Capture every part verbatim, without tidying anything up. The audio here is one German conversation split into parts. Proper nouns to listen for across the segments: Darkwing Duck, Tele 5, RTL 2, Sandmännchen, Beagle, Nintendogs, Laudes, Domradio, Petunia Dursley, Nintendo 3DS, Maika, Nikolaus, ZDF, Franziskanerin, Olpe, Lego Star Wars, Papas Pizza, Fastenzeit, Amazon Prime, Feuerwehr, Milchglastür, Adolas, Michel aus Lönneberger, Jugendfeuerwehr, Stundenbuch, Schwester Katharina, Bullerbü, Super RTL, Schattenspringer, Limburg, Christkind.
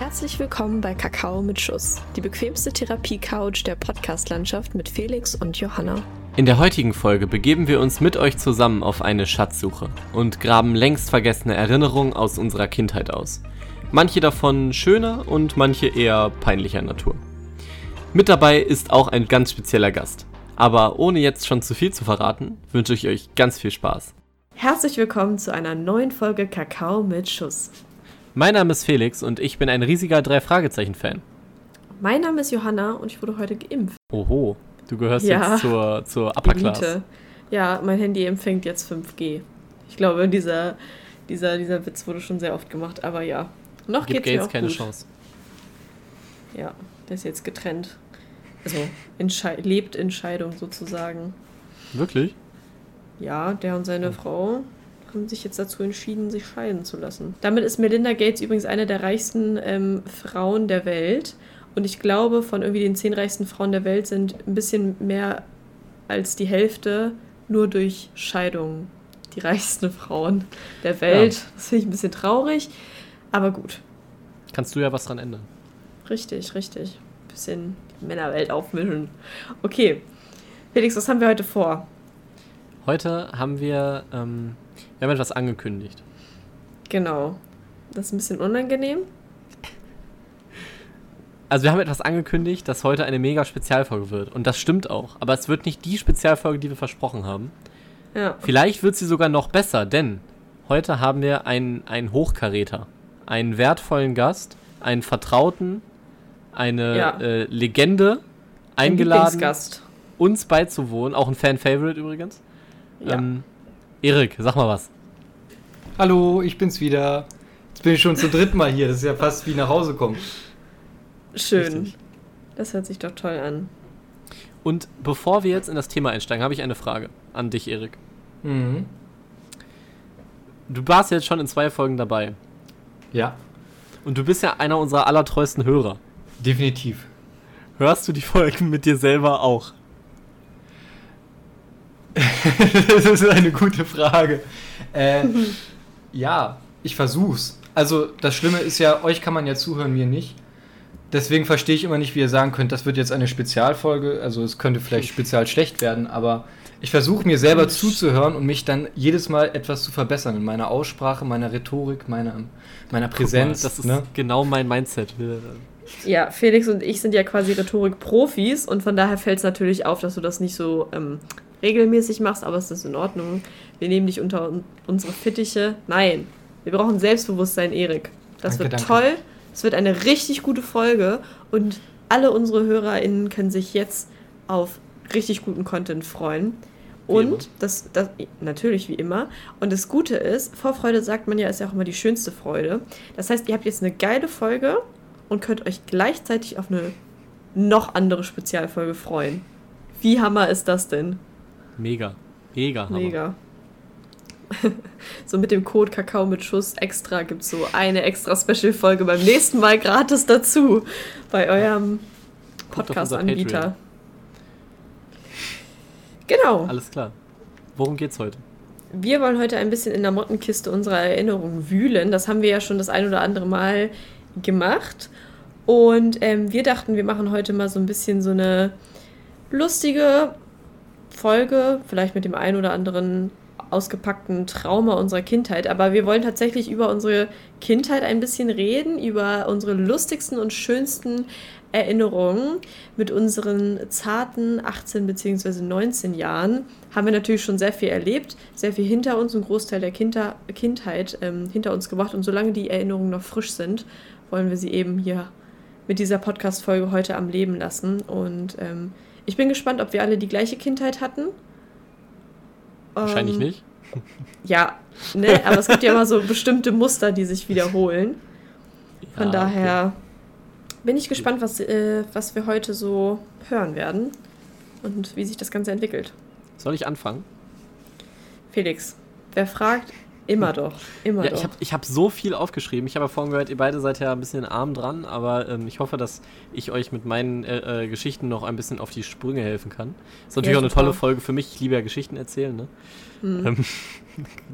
Herzlich willkommen bei Kakao mit Schuss, die bequemste Therapie-Couch der Podcast-Landschaft mit Felix und Johanna. In der heutigen Folge begeben wir uns mit euch zusammen auf eine Schatzsuche und graben längst vergessene Erinnerungen aus unserer Kindheit aus. Manche davon schöner und manche eher peinlicher Natur. Mit dabei ist auch ein ganz spezieller Gast. Aber ohne jetzt schon zu viel zu verraten, wünsche ich euch ganz viel Spaß. Herzlich willkommen zu einer neuen Folge Kakao mit Schuss. Mein Name ist Felix und ich bin ein riesiger drei-Fragezeichen-Fan. Mein Name ist Johanna und ich wurde heute geimpft. Oho, du gehörst ja jetzt zur, zur Upper Class. Ja, mein Handy empfängt jetzt fünf G. Ich glaube, dieser, dieser, dieser Witz wurde schon sehr oft gemacht, aber ja. Noch geht es mir auch keine gut. Chance. Ja, der ist jetzt getrennt. Also Entsche- lebt in Scheidung sozusagen. Wirklich? Ja, der und seine hm. Frau haben sich jetzt dazu entschieden, sich scheiden zu lassen. Damit ist Melinda Gates übrigens eine der reichsten ähm, Frauen der Welt. Und ich glaube, von irgendwie den zehn reichsten Frauen der Welt sind ein bisschen mehr als die Hälfte nur durch Scheidungen die reichsten Frauen der Welt. Ja. Das finde ich ein bisschen traurig, aber gut. Kannst du ja was dran ändern. Richtig, richtig. Ein bisschen die Männerwelt aufmischen. Okay, Felix, was haben wir heute vor? Heute haben wir... Ähm Wir haben etwas angekündigt. Genau. Das ist ein bisschen unangenehm. Also wir haben etwas angekündigt, dass heute eine mega Spezialfolge wird. Und das stimmt auch. Aber es wird nicht die Spezialfolge, die wir versprochen haben. Ja. Vielleicht wird sie sogar noch besser, denn heute haben wir einen, einen Hochkaräter, einen wertvollen Gast, einen Vertrauten, eine ja. äh, Legende eingeladen, ein uns beizuwohnen. Auch ein Fan-Favorite übrigens. Ja. Ähm, Erik, sag mal was. Hallo, ich bin's wieder. Jetzt bin ich schon zum dritten Mal hier. Das ist ja fast wie nach Hause kommen. Schön. Richtig. Das hört sich doch toll an. Und bevor wir jetzt in das Thema einsteigen, habe ich eine Frage an dich, Erik. Mhm. Du warst jetzt schon in zwei Folgen dabei. Ja. Und du bist ja einer unserer allertreuesten Hörer. Definitiv. Hörst du die Folgen mit dir selber auch? Das ist eine gute Frage. Äh, ja, ich versuch's. Also das Schlimme ist ja, euch kann man ja zuhören, mir nicht. Deswegen verstehe ich immer nicht, wie ihr sagen könnt, das wird jetzt eine Spezialfolge. Also es könnte vielleicht spezial schlecht werden, aber ich versuche mir selber zuzuhören und mich dann jedes Mal etwas zu verbessern in meiner Aussprache, meiner Rhetorik, meiner, meiner Präsenz. Mal, das ist ne? genau mein Mindset. Ja, Felix und ich sind ja quasi Rhetorik-Profis und von daher fällt es natürlich auf, dass du das nicht so... Ähm, regelmäßig machst, aber es ist in Ordnung. Wir nehmen dich unter unsere Fittiche. Nein, wir brauchen Selbstbewusstsein, Erik. Das danke, wird danke. toll. Es wird eine richtig gute Folge und alle unsere HörerInnen können sich jetzt auf richtig guten Content freuen. Und das, das natürlich wie immer. Und das Gute ist, Vorfreude sagt man ja, ist ja auch immer die schönste Freude. Das heißt, ihr habt jetzt eine geile Folge und könnt euch gleichzeitig auf eine noch andere Spezialfolge freuen. Wie hammer ist das denn? Mega, mega Hammer. Mega. So mit dem Code Kakao mit Schuss extra gibt es so eine extra Special-Folge beim nächsten Mal gratis dazu bei eurem Podcast-Anbieter. Genau. Alles klar. Worum geht's heute? Wir wollen heute ein bisschen in der Mottenkiste unserer Erinnerungen wühlen. Das haben wir ja schon das ein oder andere Mal gemacht. Und ähm, wir dachten, wir machen heute mal so ein bisschen so eine lustige Folge, vielleicht mit dem einen oder anderen ausgepackten Trauma unserer Kindheit, aber wir wollen tatsächlich über unsere Kindheit ein bisschen reden, über unsere lustigsten und schönsten Erinnerungen. Mit unseren zarten achtzehn bzw. neunzehn Jahren haben wir natürlich schon sehr viel erlebt, sehr viel hinter uns, einen Großteil der Kinder- Kindheit ähm, hinter uns gebracht und solange die Erinnerungen noch frisch sind, wollen wir sie eben hier mit dieser Podcast-Folge heute am Leben lassen und ähm, ich bin gespannt, ob wir alle die gleiche Kindheit hatten. Wahrscheinlich ähm, nicht. Ja, ne, aber es gibt ja immer so bestimmte Muster, die sich wiederholen. Von ja, daher okay. bin ich gespannt, was, äh, was wir heute so hören werden und wie sich das Ganze entwickelt. Soll ich anfangen? Felix, wer fragt, immer doch. Immer ja, doch. Ich habe ich hab so viel aufgeschrieben. Ich habe ja vorhin gehört, ihr beide seid ja ein bisschen arm dran, aber ähm, ich hoffe, dass ich euch mit meinen äh, äh, Geschichten noch ein bisschen auf die Sprünge helfen kann. Ist natürlich ja, auch eine tolle Folge für mich. Ich liebe ja Geschichten erzählen, ne? Hm. Ähm,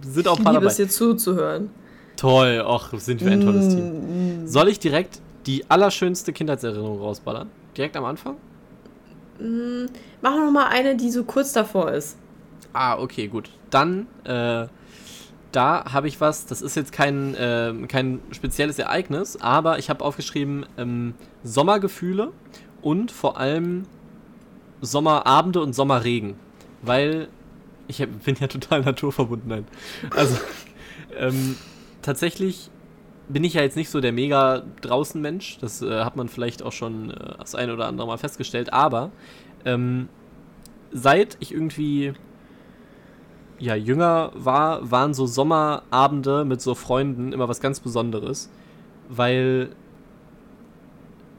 sind auch ein paar dabei. Ich liebe es, dir zuzuhören. Toll, ach, sind wir ein tolles Team. Soll ich direkt die allerschönste Kindheitserinnerung rausballern? Direkt am Anfang? Mm, machen wir nochmal eine, die so kurz davor ist. Ah, okay, gut. Dann, äh, da habe ich was, das ist jetzt kein, äh, kein spezielles Ereignis, aber ich habe aufgeschrieben, ähm, Sommergefühle und vor allem Sommerabende und Sommerregen. Weil ich hab, bin ja total naturverbunden. Nein. Also, ähm, tatsächlich bin ich ja jetzt nicht so der mega draußen Mensch. Das äh, hat man vielleicht auch schon äh, das ein oder andere Mal festgestellt. Aber ähm, seit ich irgendwie ja jünger war, waren so Sommerabende mit so Freunden immer was ganz Besonderes. Weil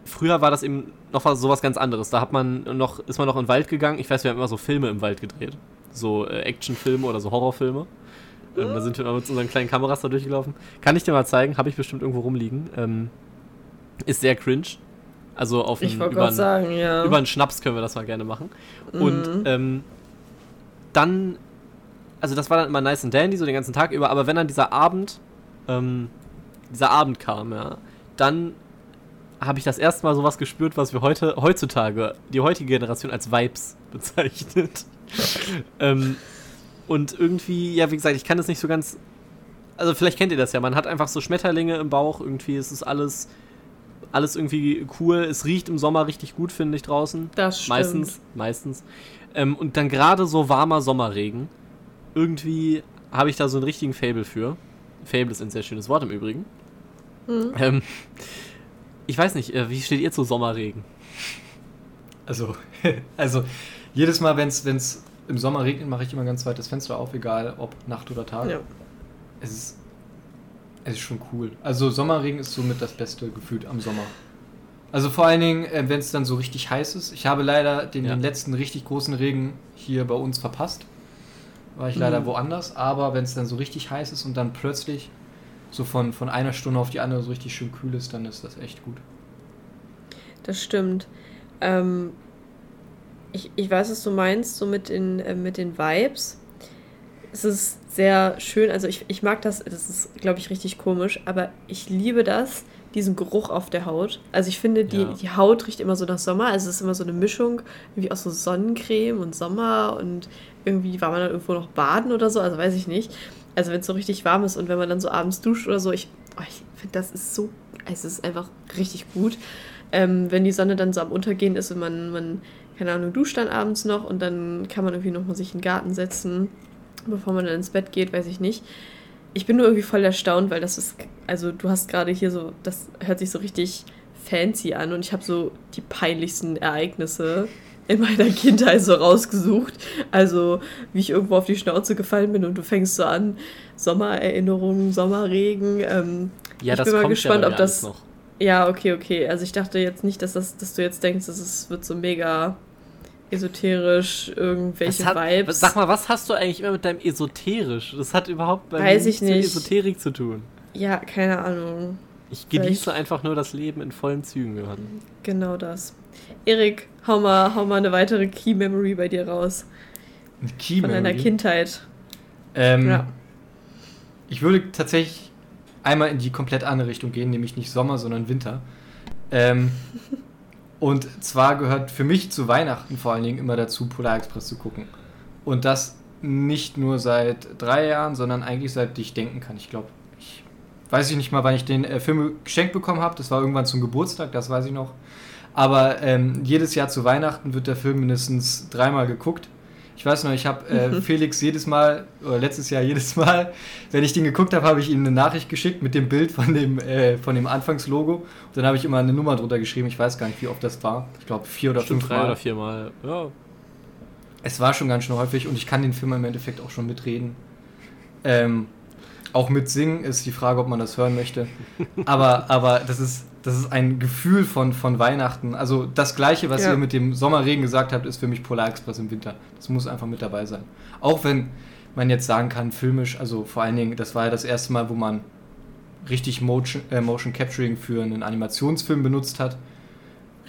früher war das eben noch was, sowas ganz anderes. Da hat man noch, ist man noch in den Wald gegangen. Ich weiß, wir haben immer so Filme im Wald gedreht. So äh, Actionfilme oder so Horrorfilme. Ähm, da sind wir immer mit unseren kleinen Kameras da durchgelaufen. Kann ich dir mal zeigen, habe ich bestimmt irgendwo rumliegen. Ähm, ist sehr cringe. Also auf einen, über, einen, sagen, ja. über einen Schnaps können wir das mal gerne machen. Mhm. Und ähm, dann, also das war dann immer nice and dandy, so den ganzen Tag über. Aber wenn dann dieser Abend, ähm, dieser Abend kam, ja, dann habe ich das erste Mal sowas gespürt, was wir heute heutzutage, die heutige Generation als Vibes bezeichnet. ähm, und irgendwie, ja, wie gesagt, ich kann das nicht so ganz, also vielleicht kennt ihr das ja, man hat einfach so Schmetterlinge im Bauch, irgendwie ist es alles, alles irgendwie cool, es riecht im Sommer richtig gut, finde ich, draußen. Das stimmt. Meistens, meistens. Ähm, und dann gerade so warmer Sommerregen, irgendwie habe ich da so einen richtigen Fable für. Fable ist ein sehr schönes Wort im Übrigen. Mhm. Ähm, Ich weiß nicht, wie steht ihr zu Sommerregen? Also, also jedes Mal, wenn es im Sommer regnet, mache ich immer ganz weit das Fenster auf, egal ob Nacht oder Tag. Ja. Es ist, es ist schon cool. Also Sommerregen ist somit das beste Gefühl am Sommer. Also vor allen Dingen, wenn es dann so richtig heiß ist. Ich habe leider den, ja. den letzten richtig großen Regen hier bei uns verpasst. War ich leider mhm. woanders. Aber wenn es dann so richtig heiß ist und dann plötzlich so von, von einer Stunde auf die andere so richtig schön kühl ist, dann ist das echt gut. Das stimmt. Ähm, ich, ich weiß, was du meinst, so mit den, äh, mit den Vibes. Es ist sehr schön, also ich, ich mag das, das ist, glaube ich, richtig komisch, aber ich liebe das, diesen Geruch auf der Haut. Also ich finde, die, ja. die Haut riecht immer so nach Sommer, also es ist immer so eine Mischung, irgendwie aus so Sonnencreme und Sommer und irgendwie war man dann irgendwo noch baden oder so, also weiß ich nicht. Also wenn es so richtig warm ist und wenn man dann so abends duscht oder so, ich, oh, ich finde, das ist so, es ist einfach richtig gut. Ähm, wenn die Sonne dann so am Untergehen ist und man, man, keine Ahnung, duscht dann abends noch und dann kann man irgendwie nochmal sich in den Garten setzen, bevor man dann ins Bett geht, weiß ich nicht. Ich bin nur irgendwie voll erstaunt, weil das ist, also du hast gerade hier so, das hört sich so richtig fancy an und ich habe so die peinlichsten Ereignisse in meiner Kindheit so rausgesucht. Also, wie ich irgendwo auf die Schnauze gefallen bin und du fängst so an. Sommererinnerungen, Sommerregen. Ähm, ja, ich das bin mal kommt gespannt, ja ob das. Noch. Ja, okay, okay. Also ich dachte jetzt nicht, dass das, dass du jetzt denkst, dass es wird so mega esoterisch, irgendwelche hat, Vibes. Sag mal, was hast du eigentlich immer mit deinem esoterisch? Das hat überhaupt bei Weiß mir nichts nicht. mit Esoterik zu tun. Ja, keine Ahnung. Ich genieße Vielleicht. einfach nur das Leben in vollen Zügen, Johanna. Genau das. Erik, hau mal, hau mal eine weitere Key-Memory bei dir raus. Eine Key-Memory? Von deiner Kindheit. Ähm, ja. Ich würde tatsächlich einmal in die komplett andere Richtung gehen, nämlich nicht Sommer, sondern Winter. Ähm, und zwar gehört für mich zu Weihnachten vor allen Dingen immer dazu, Polar Express zu gucken. Und das nicht nur seit drei Jahren, sondern eigentlich seit ich denken kann. Ich glaube, ich weiß ich nicht mal, wann ich den äh, Film geschenkt bekommen habe. Das war irgendwann zum Geburtstag, das weiß ich noch. Aber ähm, jedes Jahr zu Weihnachten wird der Film mindestens dreimal geguckt. Ich weiß noch, ich habe äh, Felix jedes Mal, oder letztes Jahr jedes Mal, wenn ich den geguckt habe, habe ich ihm eine Nachricht geschickt mit dem Bild von dem, äh, von dem Anfangslogo. Und dann habe ich immer eine Nummer drunter geschrieben. Ich weiß gar nicht, wie oft das war. Ich glaube, vier oder fünf Mal. Drei oder vier Mal, ja. Es war schon ganz schön häufig und ich kann den Film im Endeffekt auch schon mitreden. Ähm, auch mit singen ist die Frage, ob man das hören möchte. Aber, aber das ist... Das ist ein Gefühl von, von Weihnachten. Also das Gleiche, was ja. ihr mit dem Sommerregen gesagt habt, ist für mich Polar Express im Winter. Das muss einfach mit dabei sein. Auch wenn man jetzt sagen kann, filmisch, also vor allen Dingen, das war ja das erste Mal, wo man richtig Motion, äh, Motion Capturing für einen Animationsfilm benutzt hat.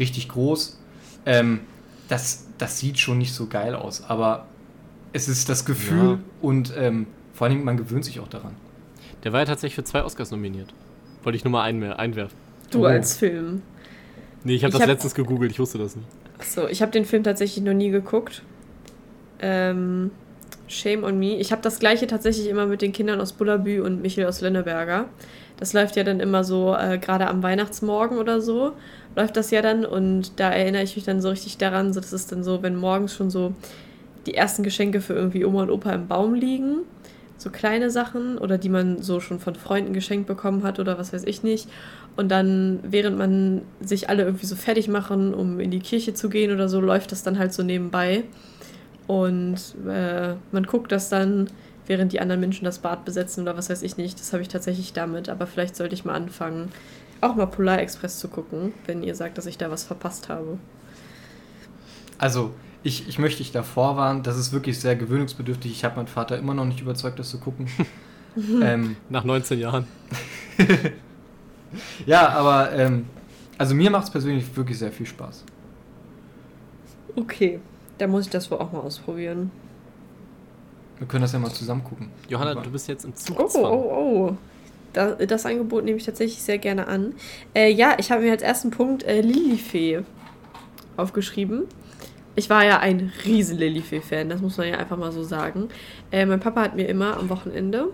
Richtig groß. Ähm, das, das sieht schon nicht so geil aus, aber es ist das Gefühl ja. und ähm, vor allen Dingen, man gewöhnt sich auch daran. Der war ja tatsächlich für zwei Oscars nominiert. Wollte ich nur mal ein, einwerfen. Du oh. als Film. Nee, ich habe das hab, letztens gegoogelt, ich wusste das nicht. Achso, ich habe den Film tatsächlich noch nie geguckt. Ähm, Shame on me. Ich habe das gleiche tatsächlich immer mit den Kindern aus Bullerbü und Michel aus Lönneberger. Das läuft ja dann immer so, äh, gerade am Weihnachtsmorgen oder so, läuft das ja dann. Und da erinnere ich mich dann so richtig daran, so, das ist dann so, wenn morgens schon so die ersten Geschenke für irgendwie Oma und Opa im Baum liegen, so kleine Sachen oder die man so schon von Freunden geschenkt bekommen hat oder was weiß ich nicht. Und dann, während man sich alle irgendwie so fertig machen, um in die Kirche zu gehen oder so, läuft das dann halt so nebenbei. Und äh, man guckt das dann, während die anderen Menschen das Bad besetzen oder was weiß ich nicht. Das habe ich tatsächlich damit, aber vielleicht sollte ich mal anfangen, auch mal Polar Express zu gucken, wenn ihr sagt, dass ich da was verpasst habe. Also, ich, ich möchte dich da vorwarnen, das ist wirklich sehr gewöhnungsbedürftig. Ich habe meinen Vater immer noch nicht überzeugt, das zu gucken. ähm, Nach neunzehn Jahren. Ja, aber ähm, also mir macht es persönlich wirklich sehr viel Spaß. Okay, da muss ich das wohl auch mal ausprobieren. Wir können das ja mal zusammen gucken. Johanna, du bist jetzt im Zug. Oh, oh, oh. Das, das Angebot nehme ich tatsächlich sehr gerne an. Äh, ja, ich habe mir als ersten Punkt äh, Lillifee aufgeschrieben. Ich war ja ein riesen Lillifee-Fan, das muss man ja einfach mal so sagen. Äh, mein Papa hat mir immer am Wochenende,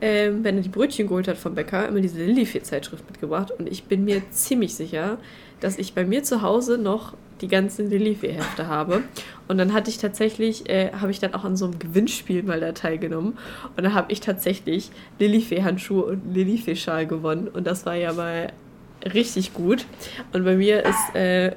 äh, wenn er die Brötchen geholt hat vom Bäcker, immer diese Lillifee-Zeitschrift mitgebracht. Und ich bin mir ziemlich sicher, dass ich bei mir zu Hause noch die ganzen Lillifee-Hefte habe. Und dann hatte ich tatsächlich, äh, habe ich dann auch an so einem Gewinnspiel mal da teilgenommen. Und da habe ich tatsächlich Lillifee-Handschuhe und Lillifee-Schal gewonnen. Und das war ja mal richtig gut. Und bei mir ist äh,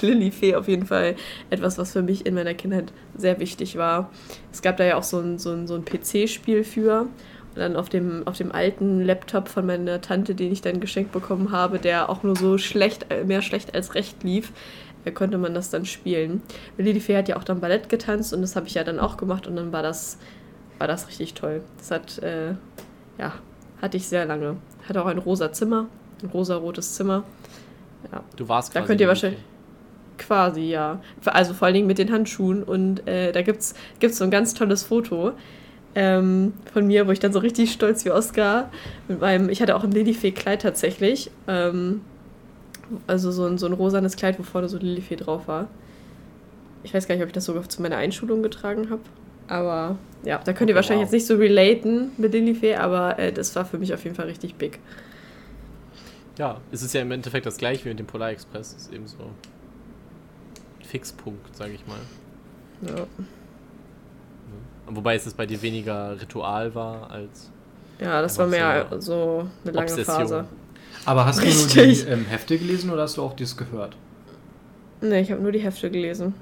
Lillifee auf jeden Fall etwas, was für mich in meiner Kindheit sehr wichtig war. Es gab da ja auch so ein, so ein, so ein P C-Spiel für. Und dann auf dem, auf dem alten Laptop von meiner Tante, den ich dann geschenkt bekommen habe, der auch nur so schlecht, mehr schlecht als recht lief, konnte man das dann spielen. Lillifee hat ja auch dann Ballett getanzt und das habe ich ja dann auch gemacht und dann war das, war das richtig toll. Das hat, äh, ja, hatte ich sehr lange. Hat auch ein rosa Zimmer, ein rosa-rotes Zimmer. Ja. Du warst quasi. Da könnt ihr wahrscheinlich. Quasi, ja. Also vor allen Dingen mit den Handschuhen und äh, da gibt's, gibt's so ein ganz tolles Foto. Ähm, von mir, wo ich dann so richtig stolz wie Oscar mit meinem, ich hatte auch ein Lillifee-Kleid tatsächlich, ähm, also so ein, so ein rosanes Kleid, wo vorne so Lillifee drauf war. Ich weiß gar nicht, ob ich das sogar zu meiner Einschulung getragen habe, aber ja, da könnt ihr okay, wahrscheinlich wow. jetzt nicht so relaten mit Lillifee, aber äh, das war für mich auf jeden Fall richtig big. Ja, es ist ja im Endeffekt das gleiche wie mit dem Polar Express, das ist eben so ein Fixpunkt, sage ich mal. Ja. Wobei es bei dir weniger Ritual war als... Ja, das war mehr so eine lange Obsession. Phase. Aber hast Richtig. du nur die ähm, Hefte gelesen oder hast du auch das gehört? Nee, ich habe nur die Hefte gelesen.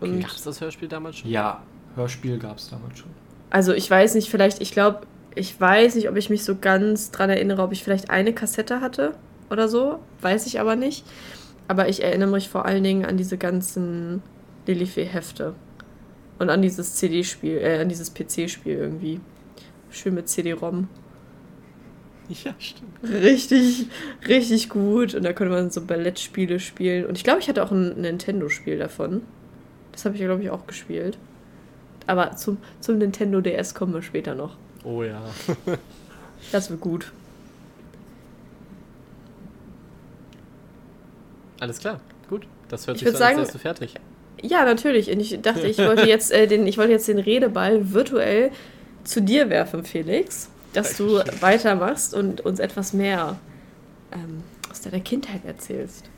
Okay. Gab es das Hörspiel damals schon? Ja, Hörspiel gab es damals schon. Also ich weiß nicht, vielleicht, ich glaube, ich weiß nicht, ob ich mich so ganz dran erinnere, ob ich vielleicht eine Kassette hatte oder so, weiß ich aber nicht. Aber ich erinnere mich vor allen Dingen an diese ganzen Lillifee-Hefte. Und an dieses C D-Spiel, äh, an dieses P C-Spiel irgendwie. Schön mit C D-ROM. Ja, stimmt. Richtig, richtig gut. Und da konnte man so Ballettspiele spielen. Und ich glaube, ich hatte auch ein Nintendo-Spiel davon. Das habe ich, glaube ich, auch gespielt. Aber zum, zum Nintendo D S kommen wir später noch. Oh ja. Das wird gut. Alles klar, gut. Das hört ich sich so an, als wärst du fertig. Ja, natürlich. Und ich dachte, ich wollte jetzt äh, den, ich wollte jetzt den Redeball virtuell zu dir werfen, Felix, dass du weitermachst und uns etwas mehr ähm, aus deiner Kindheit erzählst.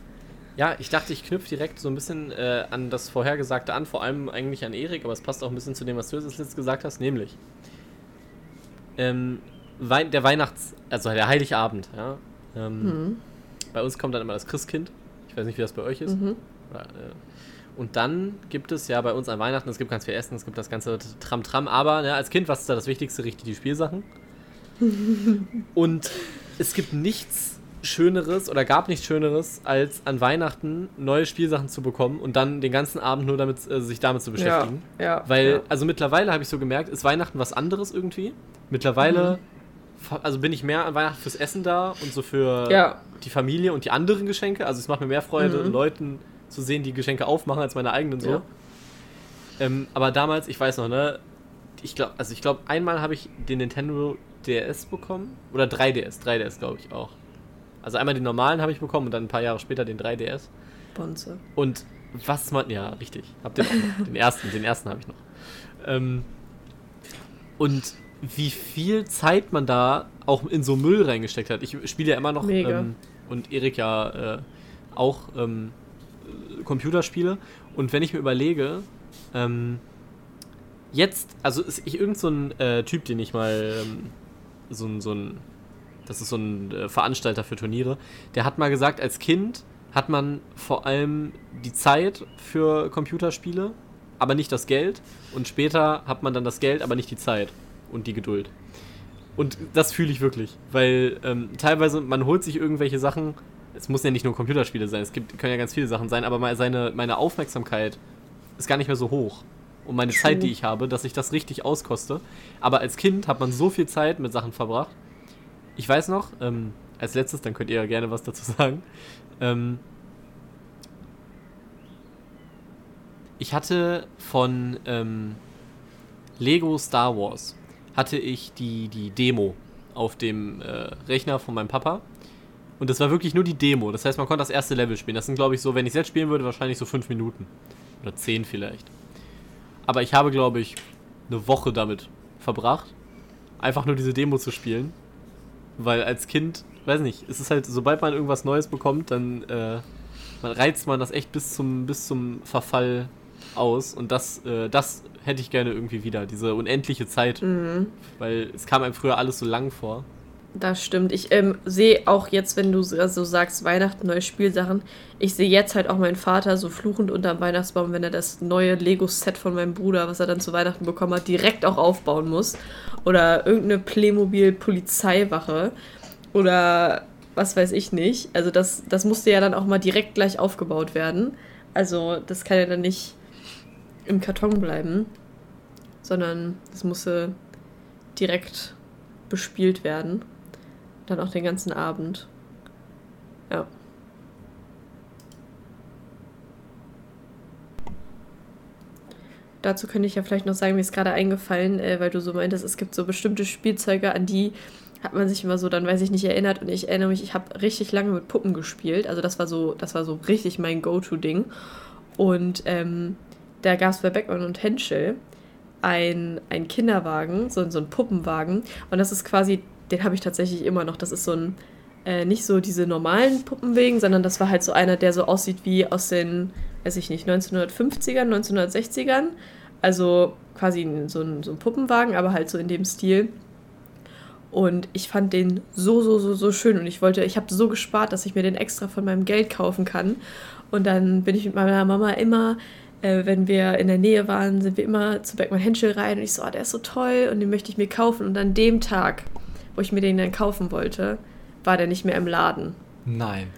Ja, ich dachte, ich knüpfe direkt so ein bisschen äh, an das Vorhergesagte an, vor allem eigentlich an Erik, aber es passt auch ein bisschen zu dem, was du jetzt gesagt hast, nämlich ähm, Wei- der Weihnachts-, also der Heiligabend. Ja, ähm, mhm. Bei uns kommt dann immer das Christkind. Ich weiß nicht, wie das bei euch ist. Mhm. Oder, äh, Und dann gibt es ja bei uns an Weihnachten, es gibt ganz viel Essen, es gibt das ganze Tram-Tram, aber ne, als Kind, was ist da das Wichtigste? Richtig die Spielsachen. Und es gibt nichts Schöneres oder gab nichts Schöneres, als an Weihnachten neue Spielsachen zu bekommen und dann den ganzen Abend nur damit, äh, sich damit zu beschäftigen. Ja, ja, Weil, ja. also mittlerweile habe ich so gemerkt, ist Weihnachten was anderes irgendwie. Mittlerweile, mhm. also bin ich mehr an Weihnachten fürs Essen da und so für ja. die Familie und die anderen Geschenke. Also es macht mir mehr Freude, mhm. Leuten zu sehen, die Geschenke aufmachen, als meine eigenen so. Ja. Ähm, aber damals, ich weiß noch, ne, ich glaube, also ich glaube, einmal habe ich den Nintendo D S bekommen. Oder drei D S, drei D S glaube ich auch. Also einmal den normalen habe ich bekommen und dann ein paar Jahre später den drei D S. Bonze. Und was man... Ja, richtig. Hab den auch noch. Den ersten, den ersten habe ich noch. Ähm, und wie viel Zeit man da auch in so Müll reingesteckt hat. Ich spiele ja immer noch ähm, und Erik ja äh, auch ähm, Computerspiele. Und wenn ich mir überlege, ähm, jetzt, also ist ich irgend so ein äh, Typ, den ich mal ähm, so ein, so ein, das ist so ein äh, Veranstalter für Turniere, der hat mal gesagt, als Kind hat man vor allem die Zeit für Computerspiele, aber nicht das Geld. Und später hat man dann das Geld, aber nicht die Zeit und die Geduld. Und das fühle ich wirklich, weil ähm, teilweise man holt sich irgendwelche Sachen, es müssen ja nicht nur Computerspiele sein, es gibt, können ja ganz viele Sachen sein, aber mal seine, meine Aufmerksamkeit ist gar nicht mehr so hoch. Und meine Zeit, die ich habe, dass ich das richtig auskoste. Aber als Kind hat man so viel Zeit mit Sachen verbracht. Ich weiß noch, ähm, als letztes, dann könnt ihr ja gerne was dazu sagen. Ähm, ich hatte von ähm, Lego Star Wars, hatte ich die, die Demo auf dem äh, Rechner von meinem Papa. Und das war wirklich nur die Demo. Das heißt, man konnte das erste Level spielen. Das sind, glaube ich, so, wenn ich selbst spielen würde, wahrscheinlich so fünf Minuten. Oder zehn vielleicht. Aber ich habe, glaube ich, eine Woche damit verbracht, einfach nur diese Demo zu spielen. Weil als Kind, weiß nicht, es ist halt, sobald man irgendwas Neues bekommt, dann äh, man reizt man das echt bis zum, bis zum Verfall aus. Und das, äh, das hätte ich gerne irgendwie wieder, diese unendliche Zeit. Mhm. Weil es kam einem früher alles so lang vor. Das stimmt. Ich ähm, sehe auch jetzt, wenn du so sagst, Weihnachten, neue Spielsachen, ich sehe jetzt halt auch meinen Vater so fluchend unterm Weihnachtsbaum, wenn er das neue Lego-Set von meinem Bruder, was er dann zu Weihnachten bekommen hat, direkt auch aufbauen muss. Oder irgendeine Playmobil-Polizeiwache. Oder was weiß ich nicht. Also das, das musste ja dann auch mal direkt gleich aufgebaut werden. Also das kann ja dann nicht im Karton bleiben, sondern das musste direkt bespielt werden. Dann auch den ganzen Abend. Ja. Dazu könnte ich ja vielleicht noch sagen, mir ist gerade eingefallen, äh, weil du so meintest, es gibt so bestimmte Spielzeuge, an die hat man sich immer so, dann weiß ich nicht, erinnert. Und ich erinnere mich, ich habe richtig lange mit Puppen gespielt. Also das war so, das war so richtig mein Go-To-Ding. Und ähm, da gab es bei Bergmann und Henschel ein, ein Kinderwagen, so, so ein Puppenwagen. Und das ist quasi... Den habe ich tatsächlich immer noch. Das ist so ein, äh, nicht so diese normalen Puppenwagen, sondern das war halt so einer, der so aussieht wie aus den, weiß ich nicht, neunzehnhundertfünfzigern, neunzehnhundertsechzigern. Also quasi so ein, so ein Puppenwagen, aber halt so in dem Stil. Und ich fand den so, so, so, so schön. Und ich wollte, ich habe so gespart, dass ich mir den extra von meinem Geld kaufen kann. Und dann bin ich mit meiner Mama immer... wenn wir in der Nähe waren, sind wir immer zu Bergmann Henschel rein und ich so, oh, der ist so toll und den möchte ich mir kaufen. Und an dem Tag, wo ich mir den dann kaufen wollte, war der nicht mehr im Laden. Nein.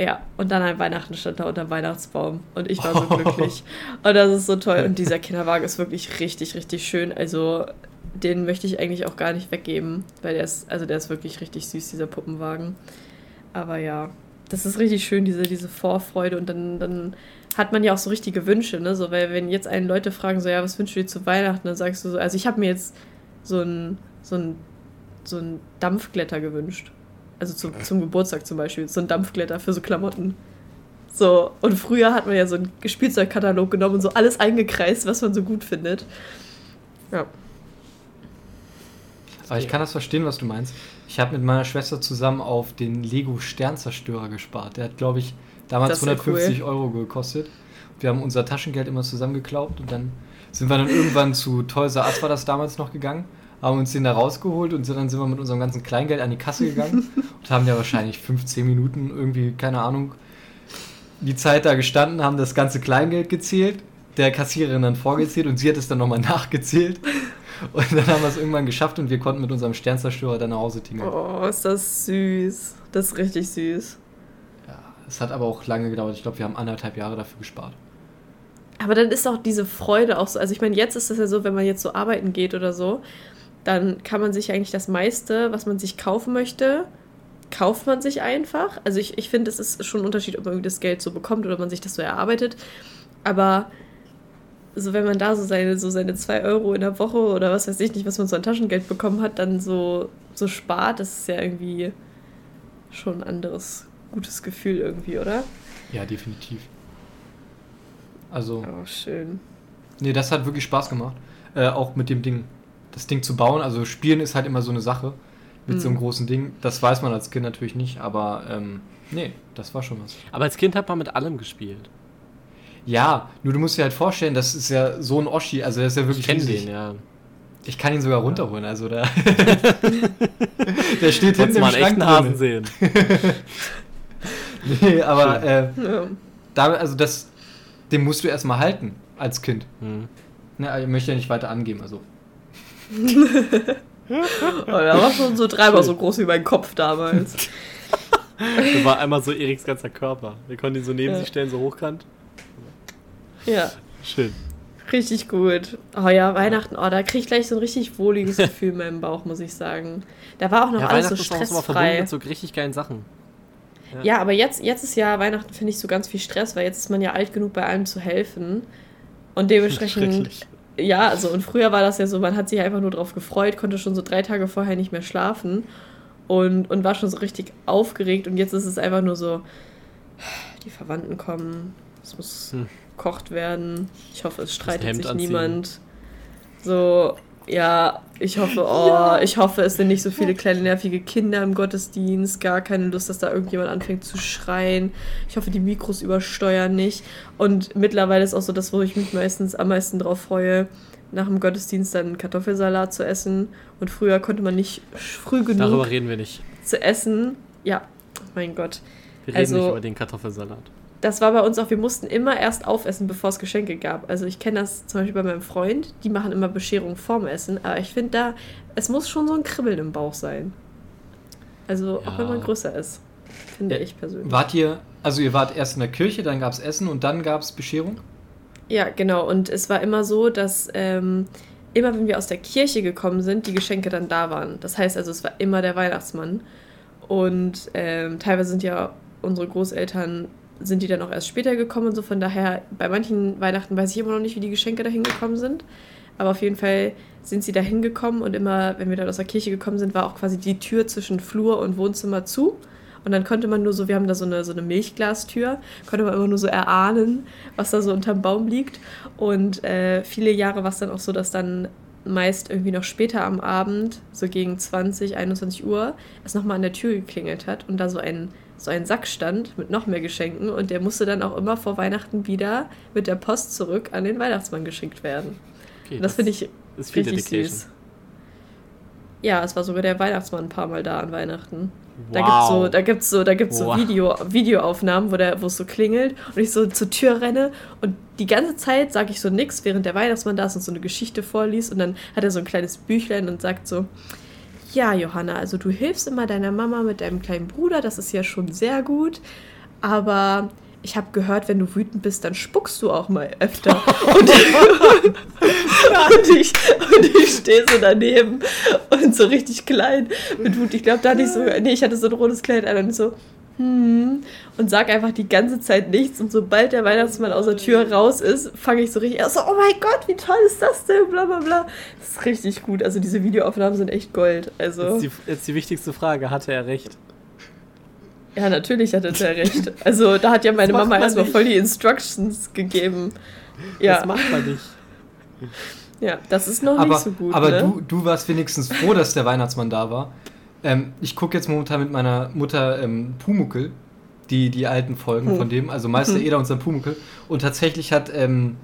Ja, und dann an Weihnachten stand er unter dem Weihnachtsbaum und ich war so oh. glücklich. Und das ist so toll und dieser Kinderwagen ist wirklich richtig, richtig schön. Also den möchte ich eigentlich auch gar nicht weggeben, weil der ist, also der ist wirklich richtig süß, dieser Puppenwagen. Aber ja, das ist richtig schön, diese, diese Vorfreude und dann... dann hat man ja auch so richtige Wünsche, ne? So, weil wenn jetzt einen Leute fragen, so, ja, was wünschst du dir zu Weihnachten? Dann sagst du so, also ich habe mir jetzt so einen so einen, so einen Dampfglätter gewünscht. Also zu, zum Geburtstag zum Beispiel, so einen Dampfglätter für so Klamotten. So, und früher hat man ja so einen Spielzeugkatalog genommen und so alles eingekreist, was man so gut findet. Ja. Aber ich kann das verstehen, was du meinst. Ich habe mit meiner Schwester zusammen auf den Lego-Sternzerstörer gespart. Der hat, glaube ich, damals hundertfünfzig cool. Euro gekostet. Wir haben unser Taschengeld immer zusammengeklaubt und dann sind wir dann irgendwann zu Toys R Us, war das damals noch gegangen, haben uns den da rausgeholt und dann sind wir mit unserem ganzen Kleingeld an die Kasse gegangen und haben ja wahrscheinlich fünfzehn Minuten irgendwie, keine Ahnung, die Zeit da gestanden, haben das ganze Kleingeld gezählt, der Kassiererin dann vorgezählt und sie hat es dann nochmal nachgezählt. Und dann haben wir es irgendwann geschafft und wir konnten mit unserem Sternzerstörer dann nach Hause tingeln. Oh, ist das süß. Das ist richtig süß. Es hat aber auch lange gedauert. Ich glaube, wir haben anderthalb Jahre dafür gespart. Aber dann ist auch diese Freude auch so. Also ich meine, jetzt ist das ja so, wenn man jetzt so arbeiten geht oder so, dann kann man sich eigentlich das meiste, was man sich kaufen möchte, kauft man sich einfach. Also ich, ich finde, es ist schon ein Unterschied, ob man das Geld so bekommt oder man sich das so erarbeitet. Aber so wenn man da so seine so seine zwei Euro in der Woche oder was weiß ich nicht, was man so an Taschengeld bekommen hat, dann so, so spart, das ist ja irgendwie schon ein anderes gutes Gefühl irgendwie, oder? Ja, definitiv. Also. Oh, schön. Nee, das hat wirklich Spaß gemacht. Äh, auch mit dem Ding, das Ding zu bauen. Also Spielen ist halt immer so eine Sache mit mhm. so einem großen Ding. Das weiß man als Kind natürlich nicht, aber ähm, nee, das war schon was. Aber als Kind hat man mit allem gespielt. Ja, nur du musst dir halt vorstellen, das ist ja so ein Oschi, also das ist ja wirklich riesig. Ich kenn riesig. den, ja. Ich kann ihn sogar runterholen, also da. Der steht hinten im Schrank. Echten Hasen sehen. Nee, aber äh, ja. da, also das, den musst du erstmal halten als Kind. Mhm. Na, ich möchte ja nicht weiter angeben, also. Oh, da war schon so dreimal so groß wie mein Kopf damals. Da war einmal so Eriks ganzer Körper. Wir konnten ihn so neben ja. sich stellen, so hochkant. Ja. Schön. Richtig gut. Oh ja, Weihnachten, oh, da kriege ich gleich so ein richtig wohliges Gefühl in meinem Bauch, muss ich sagen. Da war auch noch ja, alles so stressfrei. Ist auch so verbunden mit so richtig geilen Sachen. Ja, ja, aber jetzt, jetzt ist ja Weihnachten, finde ich, so ganz viel Stress, weil jetzt ist man ja alt genug, bei allem zu helfen. Und dementsprechend, ja, also und früher war das ja so, man hat sich einfach nur drauf gefreut, konnte schon so drei Tage vorher nicht mehr schlafen und, und war schon so richtig aufgeregt. Und jetzt ist es einfach nur so, die Verwandten kommen, es muss... Hm. gekocht werden. Ich hoffe, es streitet sich anziehen. Niemand. So, ja, ich hoffe, oh, ja. ich hoffe, es sind nicht so viele kleine nervige Kinder im Gottesdienst. Gar keine Lust, dass da irgendjemand anfängt zu schreien. Ich hoffe, die Mikros übersteuern nicht. Und mittlerweile ist auch so das, wo ich mich meistens am meisten drauf freue, nach dem Gottesdienst dann Kartoffelsalat zu essen. Und früher konnte man nicht früh genug Darüber reden wir nicht. zu essen. Ja, mein Gott. Wir reden also, nicht über den Kartoffelsalat. Das war bei uns auch, wir mussten immer erst aufessen, bevor es Geschenke gab. Also ich kenne das zum Beispiel bei meinem Freund, die machen immer Bescherung vorm Essen, aber ich finde da, es muss schon so ein Kribbeln im Bauch sein. Also ja. auch wenn man größer ist, finde ja. ich persönlich. Wart ihr, also ihr wart erst in der Kirche, dann gab es Essen und dann gab es Bescherung? Ja, genau. Und es war immer so, dass ähm, immer wenn wir aus der Kirche gekommen sind, die Geschenke dann da waren. Das heißt also, es war immer der Weihnachtsmann. Und ähm, teilweise sind ja unsere Großeltern... sind die dann auch erst später gekommen und so. Von daher, bei manchen Weihnachten weiß ich immer noch nicht, wie die Geschenke dahin gekommen sind. Aber auf jeden Fall sind sie dahin gekommen und immer, wenn wir dann aus der Kirche gekommen sind, war auch quasi die Tür zwischen Flur und Wohnzimmer zu. Und dann konnte man nur so, wir haben da so eine, so eine Milchglastür, konnte man immer nur so erahnen, was da so unterm Baum liegt. Und äh, viele Jahre war es dann auch so, dass dann meist irgendwie noch später am Abend, so gegen zwanzig, einundzwanzig Uhr, es nochmal an der Tür geklingelt hat und da so ein... so ein Sack stand mit noch mehr Geschenken und der musste dann auch immer vor Weihnachten wieder mit der Post zurück an den Weihnachtsmann geschickt werden. Okay, das das finde ich ist richtig Dedication. Süß. Ja, es war sogar der Weihnachtsmann ein paar Mal da an Weihnachten. Wow. Da gibt's so, da gibt's so, da gibt's wow. so Video, Videoaufnahmen, wo der, wo es so klingelt und ich so zur Tür renne und die ganze Zeit sage ich so nix, während der Weihnachtsmann da ist und so eine Geschichte vorliest und dann hat er so ein kleines Büchlein und sagt so: Ja, Johanna, also du hilfst immer deiner Mama mit deinem kleinen Bruder, das ist ja schon sehr gut, aber ich habe gehört, wenn du wütend bist, dann spuckst du auch mal öfter. Und, und, ich, und ich stehe so daneben und so richtig klein mit Wut. Ich glaube, da hatte ich so, nee, ich hatte so ein rotes Kleid an und so, hm, und sag einfach die ganze Zeit nichts und sobald der Weihnachtsmann aus der Tür raus ist, fange ich so richtig an, so, oh mein Gott, wie toll ist das denn, bla bla bla. Das ist richtig gut, also diese Videoaufnahmen sind echt Gold. Also jetzt die, jetzt die wichtigste Frage, hatte er recht? Ja, natürlich hatte er recht. Also da hat ja meine Mama erstmal voll die Instructions gegeben. Ja. Das macht man nicht. Ja, das ist noch aber, nicht so gut, aber ne? du, du warst wenigstens froh, dass der Weihnachtsmann da war. Ähm, ich gucke jetzt momentan mit meiner Mutter ähm, Pumuckl, die, die alten Folgen hm. von dem, also Meister hm. Eder und sein Pumuckl. Und tatsächlich hat, ähm,